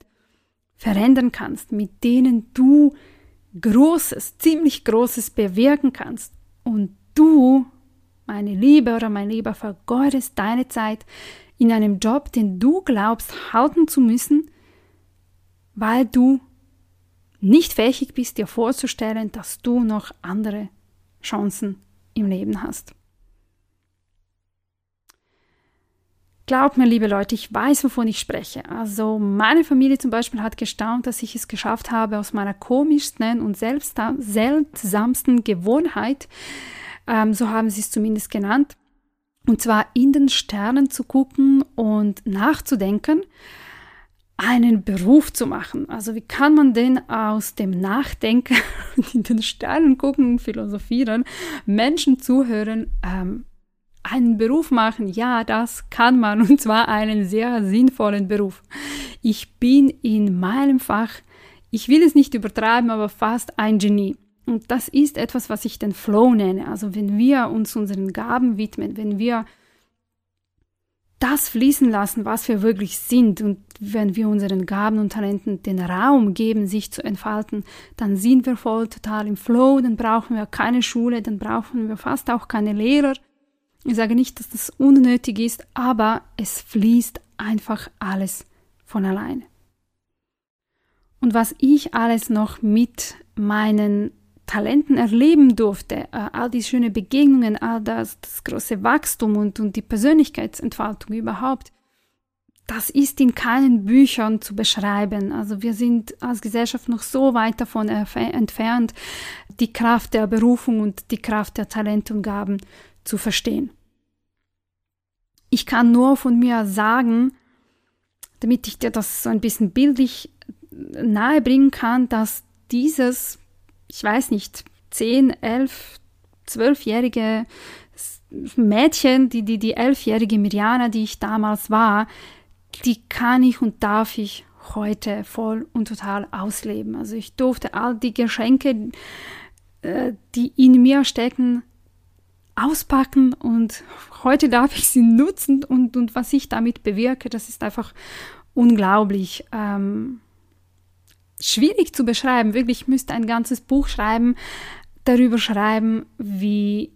verändern kannst, mit denen du Großes, ziemlich Großes bewirken kannst. Und du, meine Liebe oder mein Lieber, vergeudest deine Zeit in einem Job, den du glaubst, halten zu müssen, weil du nicht fähig bist, dir vorzustellen, dass du noch andere Chancen im Leben hast. Glaubt mir, liebe Leute, ich weiß, wovon ich spreche. Also meine Familie zum Beispiel hat gestaunt, dass ich es geschafft habe, aus meiner komischsten und seltsamsten Gewohnheit, ähm, so haben sie es zumindest genannt, und zwar in den Sternen zu gucken und nachzudenken, einen Beruf zu machen. Also wie kann man denn aus dem Nachdenken, in den Sternen gucken, philosophieren, Menschen zuhören, ähm, einen Beruf machen? Ja, das kann man, und zwar einen sehr sinnvollen Beruf. Ich bin in meinem Fach, ich will es nicht übertreiben, aber fast ein Genie. Und das ist etwas, was ich den Flow nenne. Also wenn wir uns unseren Gaben widmen, wenn wir das fließen lassen, was wir wirklich sind, und wenn wir unseren Gaben und Talenten den Raum geben, sich zu entfalten, dann sind wir voll total im Flow, dann brauchen wir keine Schule, dann brauchen wir fast auch keine Lehrer. Ich sage nicht, dass das unnötig ist, aber es fließt einfach alles von alleine. Und was ich alles noch mit meinen Talenten erleben durfte, all die schönen Begegnungen, all das, das große Wachstum und, und die Persönlichkeitsentfaltung überhaupt, das ist in keinen Büchern zu beschreiben. Also wir sind als Gesellschaft noch so weit davon entfernt, die Kraft der Berufung und die Kraft der Talente und Gaben zu verstehen. Ich kann nur von mir sagen, damit ich dir das so ein bisschen bildlich nahebringen kann, dass dieses ich weiß nicht, zehn, elf, zwölfjährige Mädchen, die, die, die elfjährige Mirjana, die ich damals war, die kann ich und darf ich heute voll und total ausleben. Also ich durfte all die Geschenke, die in mir stecken, auspacken, und heute darf ich sie nutzen, und, und was ich damit bewirke, das ist einfach unglaublich. Ähm, Schwierig zu beschreiben, wirklich, ich müsste ein ganzes Buch schreiben, darüber schreiben, wie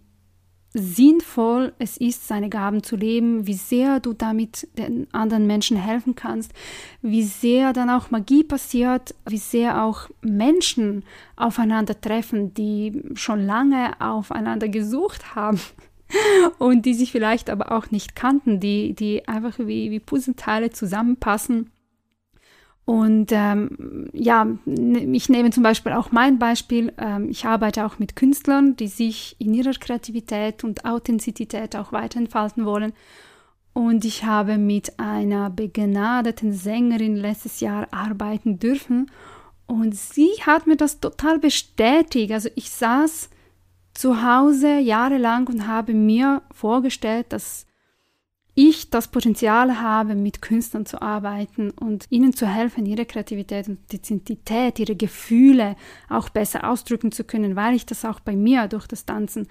sinnvoll es ist, seine Gaben zu leben, wie sehr du damit den anderen Menschen helfen kannst, wie sehr dann auch Magie passiert, wie sehr auch Menschen aufeinandertreffen, die schon lange aufeinander gesucht haben und die sich vielleicht aber auch nicht kannten, die, die einfach wie, wie Puzzleteile zusammenpassen. Und ähm, ja, ich nehme zum Beispiel auch mein Beispiel. Ähm, ich arbeite auch mit Künstlern, die sich in ihrer Kreativität und Authentizität auch weiterentfalten wollen. Und ich habe mit einer begnadeten Sängerin letztes Jahr arbeiten dürfen. Und sie hat mir das total bestätigt. Also ich saß zu Hause jahrelang und habe mir vorgestellt, dass ich das Potenzial habe, mit Künstlern zu arbeiten und ihnen zu helfen, ihre Kreativität und Identität, ihre Gefühle auch besser ausdrücken zu können, weil ich das auch bei mir durch das Tanzen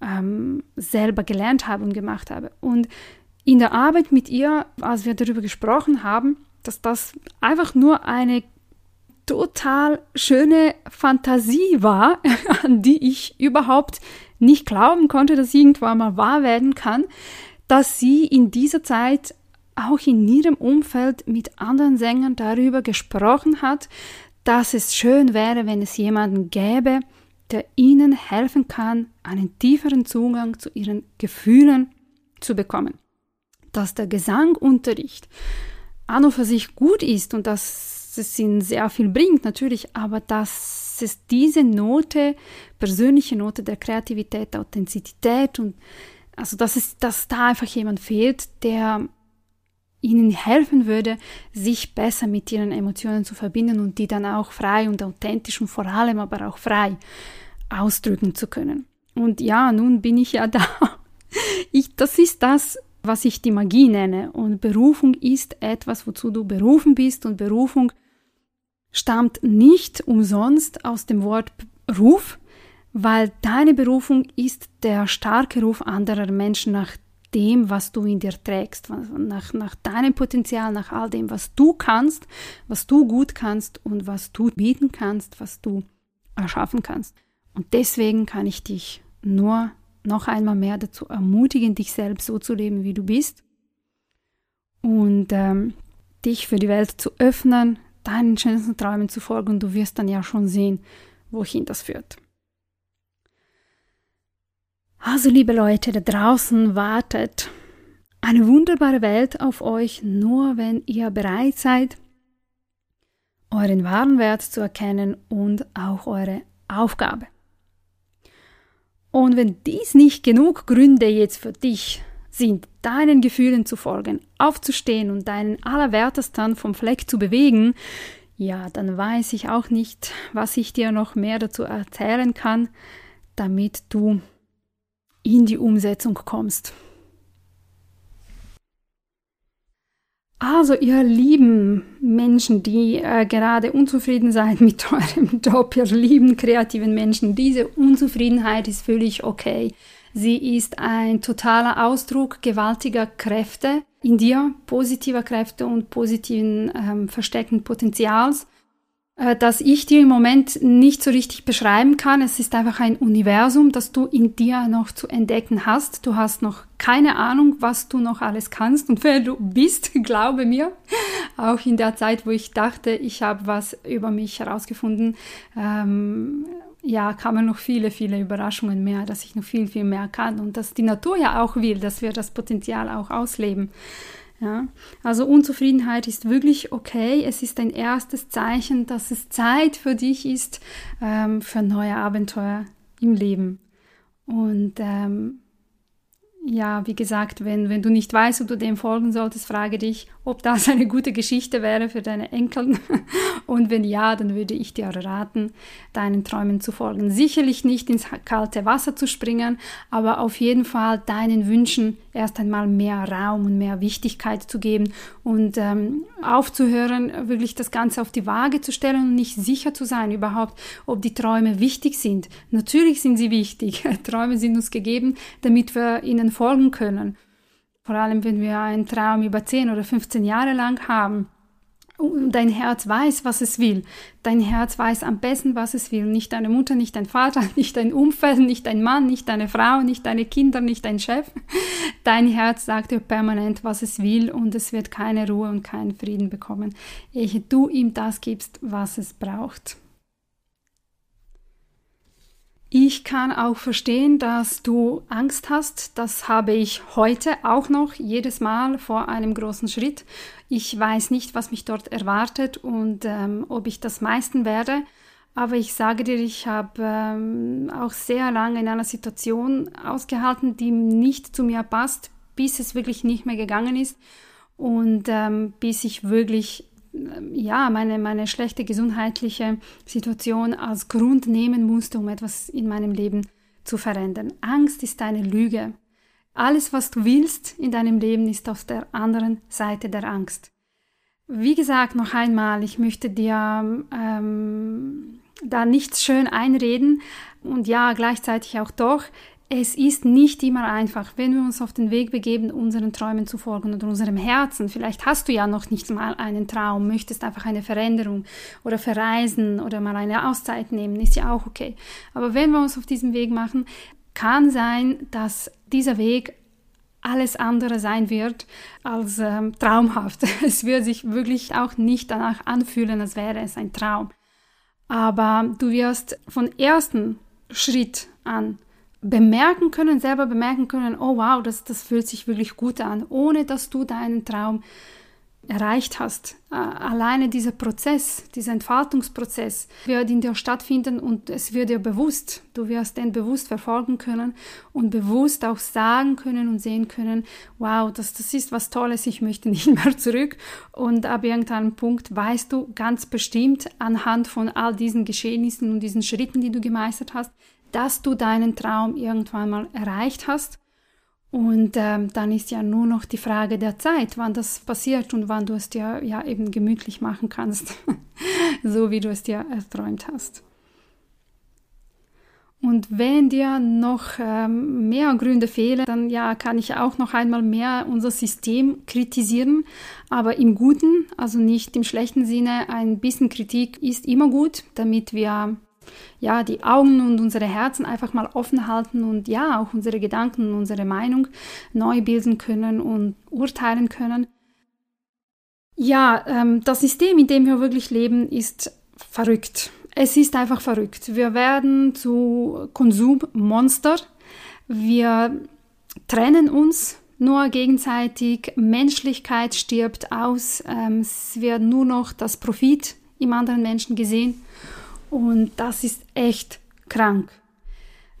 ähm, selber gelernt habe und gemacht habe. Und in der Arbeit mit ihr, als wir darüber gesprochen haben, dass das einfach nur eine total schöne Fantasie war, an die ich überhaupt nicht glauben konnte, dass sie irgendwann mal wahr werden kann, dass sie in dieser Zeit auch in ihrem Umfeld mit anderen Sängern darüber gesprochen hat, dass es schön wäre, wenn es jemanden gäbe, der ihnen helfen kann, einen tieferen Zugang zu ihren Gefühlen zu bekommen. Dass der Gesangunterricht an und für sich gut ist und dass es ihnen sehr viel bringt, natürlich, aber dass es diese Note, persönliche Note der Kreativität, der Authentizität und also dass es, dass da einfach jemand fehlt, der ihnen helfen würde, sich besser mit ihren Emotionen zu verbinden und die dann auch frei und authentisch und vor allem aber auch frei ausdrücken zu können. Und ja, nun bin ich ja da. Ich, das ist das, was ich die Magie nenne. Und Berufung ist etwas, wozu du berufen bist. Und Berufung stammt nicht umsonst aus dem Wort Ruf, weil deine Berufung ist der starke Ruf anderer Menschen nach dem, was du in dir trägst, nach, nach deinem Potenzial, nach all dem, was du kannst, was du gut kannst und was du bieten kannst, was du erschaffen kannst. Und deswegen kann ich dich nur noch einmal mehr dazu ermutigen, dich selbst so zu leben, wie du bist und ähm, dich für die Welt zu öffnen, deinen schönsten Träumen zu folgen, und du wirst dann ja schon sehen, wohin das führt. Also, liebe Leute, da draußen wartet eine wunderbare Welt auf euch, nur wenn ihr bereit seid, euren wahren Wert zu erkennen und auch eure Aufgabe. Und wenn dies nicht genug Gründe jetzt für dich sind, deinen Gefühlen zu folgen, aufzustehen und deinen Allerwertesten vom Fleck zu bewegen, ja, dann weiß ich auch nicht, was ich dir noch mehr dazu erzählen kann, damit du in die Umsetzung kommst. Also, ihr lieben Menschen, die äh, gerade unzufrieden seid mit eurem Job, ihr lieben kreativen Menschen, diese Unzufriedenheit ist völlig okay. Sie ist ein totaler Ausdruck gewaltiger Kräfte in dir, positiver Kräfte und positiven ähm, versteckten Potenzials, dass ich dir im Moment nicht so richtig beschreiben kann. Es ist einfach ein Universum, das du in dir noch zu entdecken hast. Du hast noch keine Ahnung, was du noch alles kannst und wer du bist, glaube mir. Auch in der Zeit, wo ich dachte, ich habe was über mich herausgefunden, ähm, ja, kamen noch viele, viele Überraschungen mehr, dass ich noch viel, viel mehr kann und dass die Natur ja auch will, dass wir das Potenzial auch ausleben. Ja, also Unzufriedenheit ist wirklich okay. Es ist ein erstes Zeichen, dass es Zeit für dich ist, ähm, für neue Abenteuer im Leben. Und ähm, ja, wie gesagt, wenn, wenn du nicht weißt, ob du dem folgen solltest, frage dich, ob das eine gute Geschichte wäre für deine Enkel. Und wenn ja, dann würde ich dir raten, deinen Träumen zu folgen. Sicherlich nicht ins kalte Wasser zu springen, aber auf jeden Fall deinen Wünschen erst einmal mehr Raum und mehr Wichtigkeit zu geben und ähm, aufzuhören, wirklich das Ganze auf die Waage zu stellen und nicht sicher zu sein überhaupt, ob die Träume wichtig sind. Natürlich sind sie wichtig. Träume sind uns gegeben, damit wir ihnen folgen können. Vor allem, wenn wir einen Traum über zehn oder fünfzehn Jahre lang haben. Dein Herz weiß, was es will. Dein Herz weiß am besten, was es will. Nicht deine Mutter, nicht dein Vater, nicht dein Umfeld, nicht dein Mann, nicht deine Frau, nicht deine Kinder, nicht dein Chef. Dein Herz sagt dir permanent, was es will, und es wird keine Ruhe und keinen Frieden bekommen, ehe du ihm das gibst, was es braucht. Ich kann auch verstehen, dass du Angst hast. Das habe ich heute auch noch, jedes Mal vor einem großen Schritt. Ich weiß nicht, was mich dort erwartet und ähm, ob ich das meistern werde. Aber ich sage dir, ich habe ähm, auch sehr lange in einer Situation ausgehalten, die nicht zu mir passt, bis es wirklich nicht mehr gegangen ist und ähm, bis ich wirklich ja, meine, meine schlechte gesundheitliche Situation als Grund nehmen musste, um etwas in meinem Leben zu verändern. Angst ist eine Lüge. Alles, was du willst in deinem Leben, ist auf der anderen Seite der Angst. Wie gesagt, noch einmal, ich möchte dir ähm, da nichts schön einreden und ja, gleichzeitig auch doch. es ist nicht immer einfach, wenn wir uns auf den Weg begeben, unseren Träumen zu folgen oder unserem Herzen. Vielleicht hast du ja noch nicht mal einen Traum, möchtest einfach eine Veränderung oder verreisen oder mal eine Auszeit nehmen, ist ja auch okay. Aber wenn wir uns auf diesen Weg machen, kann sein, dass dieser Weg alles andere sein wird als ähm, traumhaft. Es wird sich wirklich auch nicht danach anfühlen, als wäre es ein Traum. Aber du wirst von ersten Schritt an bemerken können, selber bemerken können, oh wow, das, das fühlt sich wirklich gut an, ohne dass du deinen Traum erreicht hast. Uh, alleine dieser Prozess, dieser Entfaltungsprozess wird in dir stattfinden und es wird dir bewusst. Du wirst den bewusst verfolgen können und bewusst auch sagen können und sehen können, wow, das, das ist was Tolles, ich möchte nicht mehr zurück. Und ab irgendeinem Punkt weißt du ganz bestimmt anhand von all diesen Geschehnissen und diesen Schritten, die du gemeistert hast, dass du deinen Traum irgendwann mal erreicht hast. Und ähm, dann ist ja nur noch die Frage der Zeit, wann das passiert und wann du es dir ja eben gemütlich machen kannst, so wie du es dir erträumt hast. Und wenn dir noch ähm, mehr Gründe fehlen, dann ja, kann ich auch noch einmal mehr unser System kritisieren, aber im Guten, also nicht im schlechten Sinne. Ein bisschen Kritik ist immer gut, damit wir ja, die Augen und unsere Herzen einfach mal offen halten und ja, auch unsere Gedanken und unsere Meinung neu bilden können und urteilen können. Ja, ähm, das System, in dem wir wirklich leben, ist verrückt. Es ist einfach verrückt. Wir werden zu Konsummonster. Wir trennen uns nur gegenseitig. Menschlichkeit stirbt aus. Ähm, es wird nur noch das Profit im anderen Menschen gesehen. Und das ist echt krank.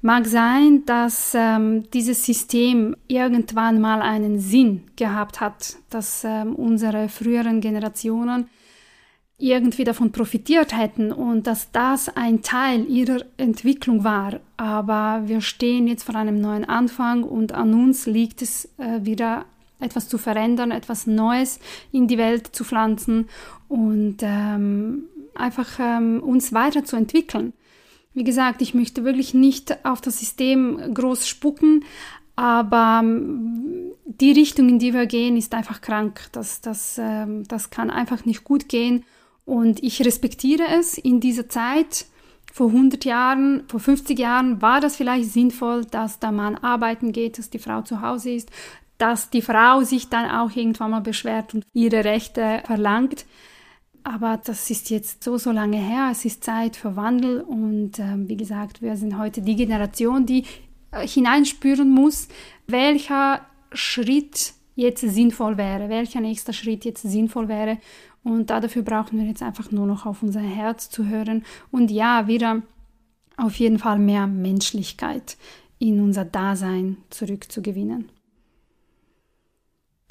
Mag sein, dass ähm, dieses System irgendwann mal einen Sinn gehabt hat, dass ähm, unsere früheren Generationen irgendwie davon profitiert hätten und dass das ein Teil ihrer Entwicklung war. Aber wir stehen jetzt vor einem neuen Anfang und an uns liegt es äh, wieder etwas zu verändern, etwas Neues in die Welt zu pflanzen und ähm, einfach ähm, uns weiterzuentwickeln. Wie gesagt, ich möchte wirklich nicht auf das System groß spucken, aber ähm, die Richtung, in die wir gehen, ist einfach krank. Das, das, ähm, das kann einfach nicht gut gehen und ich respektiere es. In dieser Zeit, vor hundert Jahren, vor fünfzig Jahren, war das vielleicht sinnvoll, dass der Mann arbeiten geht, dass die Frau zu Hause ist, dass die Frau sich dann auch irgendwann mal beschwert und ihre Rechte verlangt. Aber das ist jetzt so, so lange her. Es ist Zeit für Wandel und äh, wie gesagt, wir sind heute die Generation, die äh, hineinspüren muss, welcher Schritt jetzt sinnvoll wäre, welcher nächster Schritt jetzt sinnvoll wäre. Und dafür brauchen wir jetzt einfach nur noch auf unser Herz zu hören und ja, wieder auf jeden Fall mehr Menschlichkeit in unser Dasein zurückzugewinnen.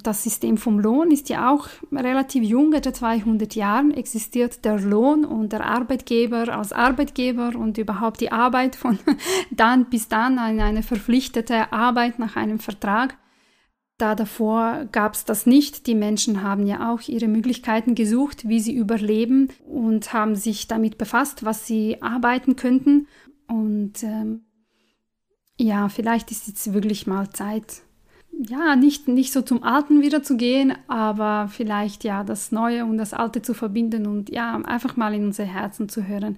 Das System vom Lohn ist ja auch relativ jung, etwa zweihundert Jahren existiert der Lohn und der Arbeitgeber als Arbeitgeber und überhaupt die Arbeit von dann bis dann, eine verpflichtete Arbeit nach einem Vertrag. Da davor gab es das nicht. Die Menschen haben ja auch ihre Möglichkeiten gesucht, wie sie überleben und haben sich damit befasst, was sie arbeiten könnten. Und ähm, ja, vielleicht ist jetzt wirklich mal Zeit, ja, nicht, nicht so zum Alten wieder zu gehen, aber vielleicht ja das Neue und das Alte zu verbinden und ja, einfach mal in unser Herzen zu hören,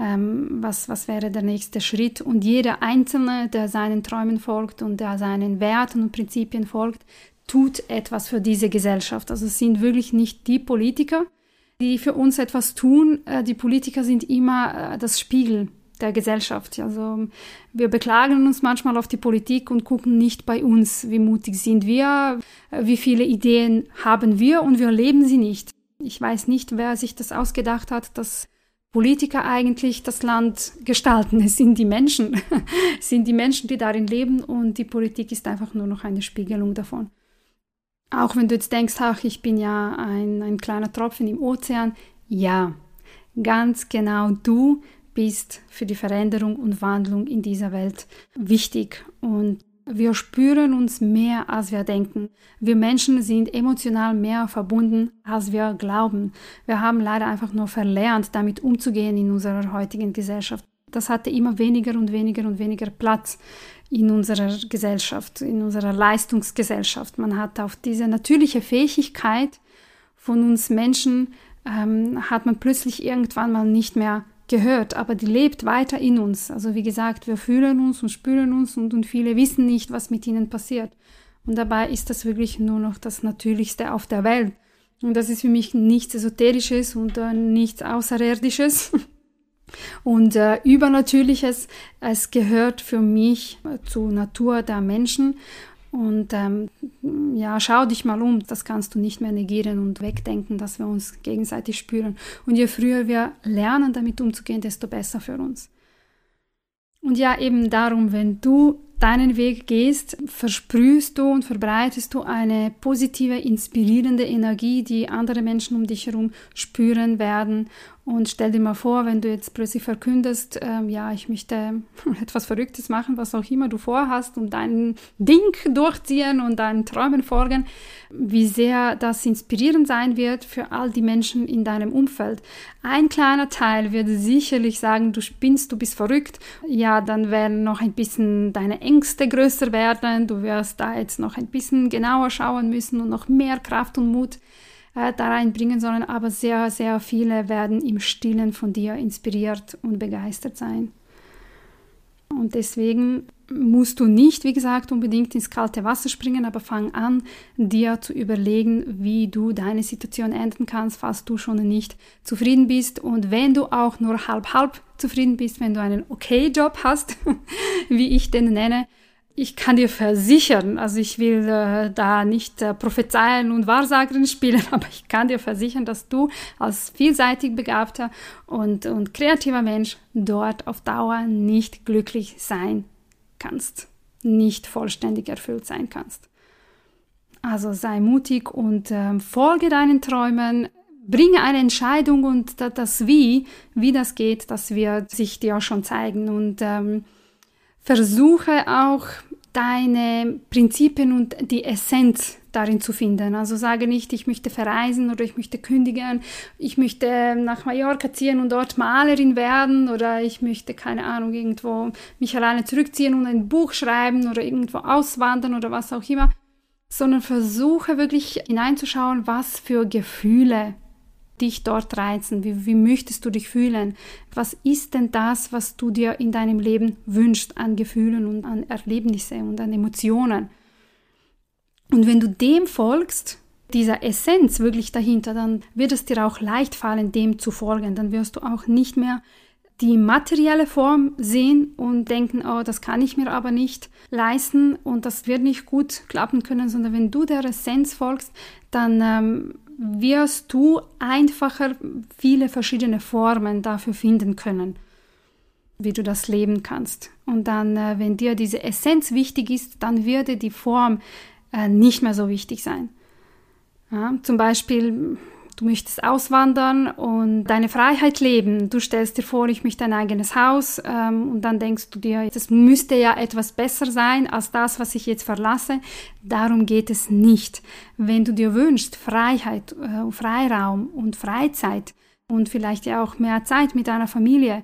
ähm, was, was wäre der nächste Schritt. Und jeder Einzelne, der seinen Träumen folgt und der seinen Werten und Prinzipien folgt, tut etwas für diese Gesellschaft. Also es sind wirklich nicht die Politiker, die für uns etwas tun. Die Politiker sind immer das Spiegel der Gesellschaft. Also wir beklagen uns manchmal auf die Politik und gucken nicht bei uns, wie mutig sind wir, wie viele Ideen haben wir und wir leben sie nicht. Ich weiß nicht, wer sich das ausgedacht hat, dass Politiker eigentlich das Land gestalten. Es sind die Menschen, es sind die Menschen, die darin leben und die Politik ist einfach nur noch eine Spiegelung davon. Auch wenn du jetzt denkst, ach, ich bin ja ein, ein kleiner Tropfen im Ozean. Ja, ganz genau, du bist für die Veränderung und Wandlung in dieser Welt wichtig. Und wir spüren uns mehr, als wir denken. Wir Menschen sind emotional mehr verbunden, als wir glauben. Wir haben leider einfach nur verlernt, damit umzugehen in unserer heutigen Gesellschaft. Das hatte immer weniger und weniger und weniger Platz in unserer Gesellschaft, in unserer Leistungsgesellschaft. Man hat auf diese natürliche Fähigkeit von uns Menschen, ähm, hat man plötzlich irgendwann mal nicht mehr gehört, aber die lebt weiter in uns. Also wie gesagt, wir fühlen uns und spüren uns und, und viele wissen nicht, was mit ihnen passiert. Und dabei ist das wirklich nur noch das Natürlichste auf der Welt. Und das ist für mich nichts Esoterisches und äh, nichts Außerirdisches und äh, Übernatürliches. Es gehört für mich äh, zur Natur der Menschen. Und ähm, ja, schau dich mal um, das kannst du nicht mehr negieren und wegdenken, dass wir uns gegenseitig spüren. Und je früher wir lernen, damit umzugehen, desto besser für uns. Und ja, eben darum, wenn du deinen Weg gehst, versprühst du und verbreitest du eine positive, inspirierende Energie, die andere Menschen um dich herum spüren werden. Und stell dir mal vor, wenn du jetzt plötzlich verkündest, äh, ja, ich möchte etwas Verrücktes machen, was auch immer du vorhast und dein Ding durchziehen und deinen Träumen folgen, wie sehr das inspirierend sein wird für all die Menschen in deinem Umfeld. Ein kleiner Teil wird sicherlich sagen, du spinnst, du bist verrückt. Ja, dann werden noch ein bisschen deine Ängste größer werden, du wirst da jetzt noch ein bisschen genauer schauen müssen und noch mehr Kraft und Mut äh, da reinbringen sollen, aber sehr, sehr viele werden im Stillen von dir inspiriert und begeistert sein. Und deswegen musst du nicht, wie gesagt, unbedingt ins kalte Wasser springen, aber fang an, dir zu überlegen, wie du deine Situation ändern kannst, falls du schon nicht zufrieden bist. Und wenn du auch nur halb-halb zufrieden bist, wenn du einen Okay-Job hast, wie ich den nenne, ich kann dir versichern, also ich will äh, da nicht äh, prophezeien und Wahrsagerin spielen, aber ich kann dir versichern, dass du als vielseitig begabter und, und kreativer Mensch dort auf Dauer nicht glücklich sein kannst, nicht vollständig erfüllt sein kannst. Also sei mutig und äh, folge deinen Träumen, bringe eine Entscheidung und da, das Wie, wie das geht, das wird sich dir schon zeigen und ähm, versuche auch deine Prinzipien und die Essenz darin zu finden. Also sage nicht, ich möchte verreisen oder ich möchte kündigen, ich möchte nach Mallorca ziehen und dort Malerin werden oder ich möchte, keine Ahnung, irgendwo mich alleine zurückziehen und ein Buch schreiben oder irgendwo auswandern oder was auch immer, sondern versuche wirklich hineinzuschauen, was für Gefühle dich dort reizen, wie, wie möchtest du dich fühlen, was ist denn das, was du dir in deinem Leben wünschst an Gefühlen und an Erlebnissen und an Emotionen. Und wenn du dem folgst, dieser Essenz wirklich dahinter, dann wird es dir auch leicht fallen, dem zu folgen, dann wirst du auch nicht mehr die materielle Form sehen und denken, oh, das kann ich mir aber nicht leisten und das wird nicht gut klappen können, sondern wenn du der Essenz folgst, dann ähm, wirst du einfacher viele verschiedene Formen dafür finden können, wie du das leben kannst. Und dann, äh, wenn dir diese Essenz wichtig ist, dann wird dir die Form äh, nicht mehr so wichtig sein. Ja, zum Beispiel, du möchtest auswandern und deine Freiheit leben. Du stellst dir vor, ich möchte ein eigenes Haus ähm, und dann denkst du dir, das müsste ja etwas besser sein als das, was ich jetzt verlasse. Darum geht es nicht. Wenn du dir wünschst, Freiheit, äh, Freiraum und Freizeit und vielleicht ja auch mehr Zeit mit deiner Familie,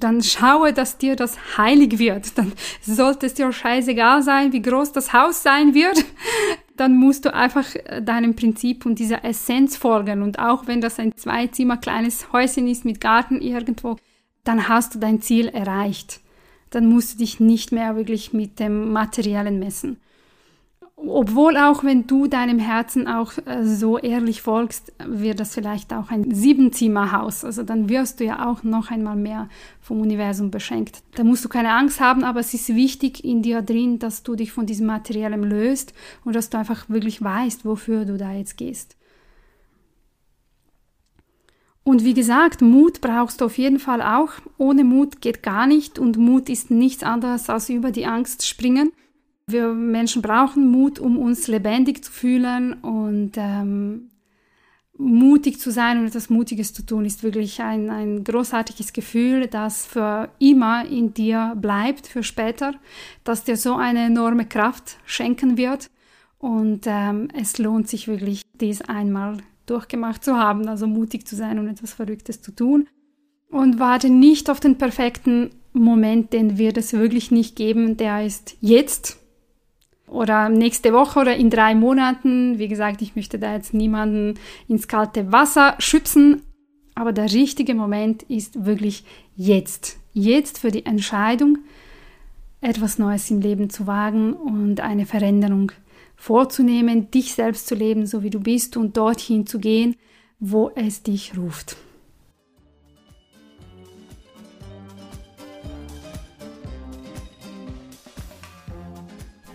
dann schaue, dass dir das heilig wird. Dann sollte es dir scheißegal sein, wie groß das Haus sein wird. Dann musst du einfach deinem Prinzip und dieser Essenz folgen. Und auch wenn das ein Zweizimmer kleines Häuschen ist mit Garten irgendwo, dann hast du dein Ziel erreicht. Dann musst du dich nicht mehr wirklich mit dem Materiellen messen. Obwohl auch, wenn du deinem Herzen auch so ehrlich folgst, wird das vielleicht auch ein Siebenzimmerhaus. Also dann wirst du ja auch noch einmal mehr vom Universum beschenkt. Da musst du keine Angst haben, aber es ist wichtig in dir drin, dass du dich von diesem Materiellen löst und dass du einfach wirklich weißt, wofür du da jetzt gehst. Und wie gesagt, Mut brauchst du auf jeden Fall auch. Ohne Mut geht gar nicht und Mut ist nichts anderes als über die Angst springen. Wir Menschen brauchen Mut, um uns lebendig zu fühlen und ähm, mutig zu sein und etwas Mutiges zu tun, ist wirklich ein, ein großartiges Gefühl, das für immer in dir bleibt, für später, das dir so eine enorme Kraft schenken wird und ähm, es lohnt sich wirklich, dies einmal durchgemacht zu haben, also mutig zu sein und etwas Verrücktes zu tun. Und warte nicht auf den perfekten Moment, den wird es wirklich nicht geben, der ist jetzt oder nächste Woche oder in drei Monaten. Wie gesagt, ich möchte da jetzt niemanden ins kalte Wasser schubsen, aber der richtige Moment ist wirklich jetzt. Jetzt für die Entscheidung, etwas Neues im Leben zu wagen und eine Veränderung vorzunehmen, dich selbst zu leben, so wie du bist und dorthin zu gehen, wo es dich ruft.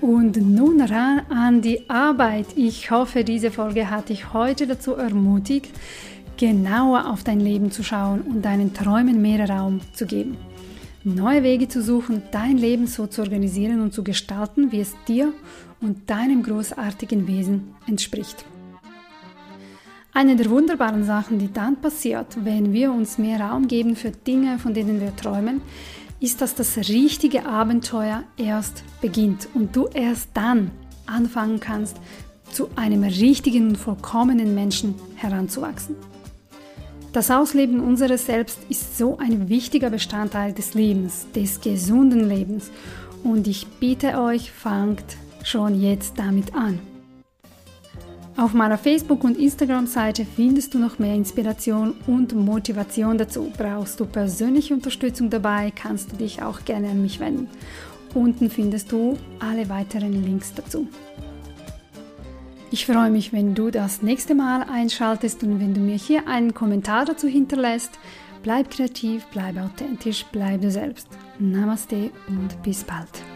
Und nun ran an die Arbeit. Ich hoffe, diese Folge hat dich heute dazu ermutigt, genauer auf dein Leben zu schauen und deinen Träumen mehr Raum zu geben. Neue Wege zu suchen, dein Leben so zu organisieren und zu gestalten, wie es dir und deinem großartigen Wesen entspricht. Eine der wunderbaren Sachen, die dann passiert, wenn wir uns mehr Raum geben für Dinge, von denen wir träumen, ist, dass das richtige Abenteuer erst beginnt und du erst dann anfangen kannst, zu einem richtigen und vollkommenen Menschen heranzuwachsen. Das Ausleben unseres Selbst ist so ein wichtiger Bestandteil des Lebens, des gesunden Lebens, und ich bitte euch, fangt schon jetzt damit an. Auf meiner Facebook- und Instagram-Seite findest du noch mehr Inspiration und Motivation dazu. Brauchst du persönliche Unterstützung dabei, kannst du dich auch gerne an mich wenden. Unten findest du alle weiteren Links dazu. Ich freue mich, wenn du das nächste Mal einschaltest und wenn du mir hier einen Kommentar dazu hinterlässt. Bleib kreativ, bleib authentisch, bleib du selbst. Namaste und bis bald.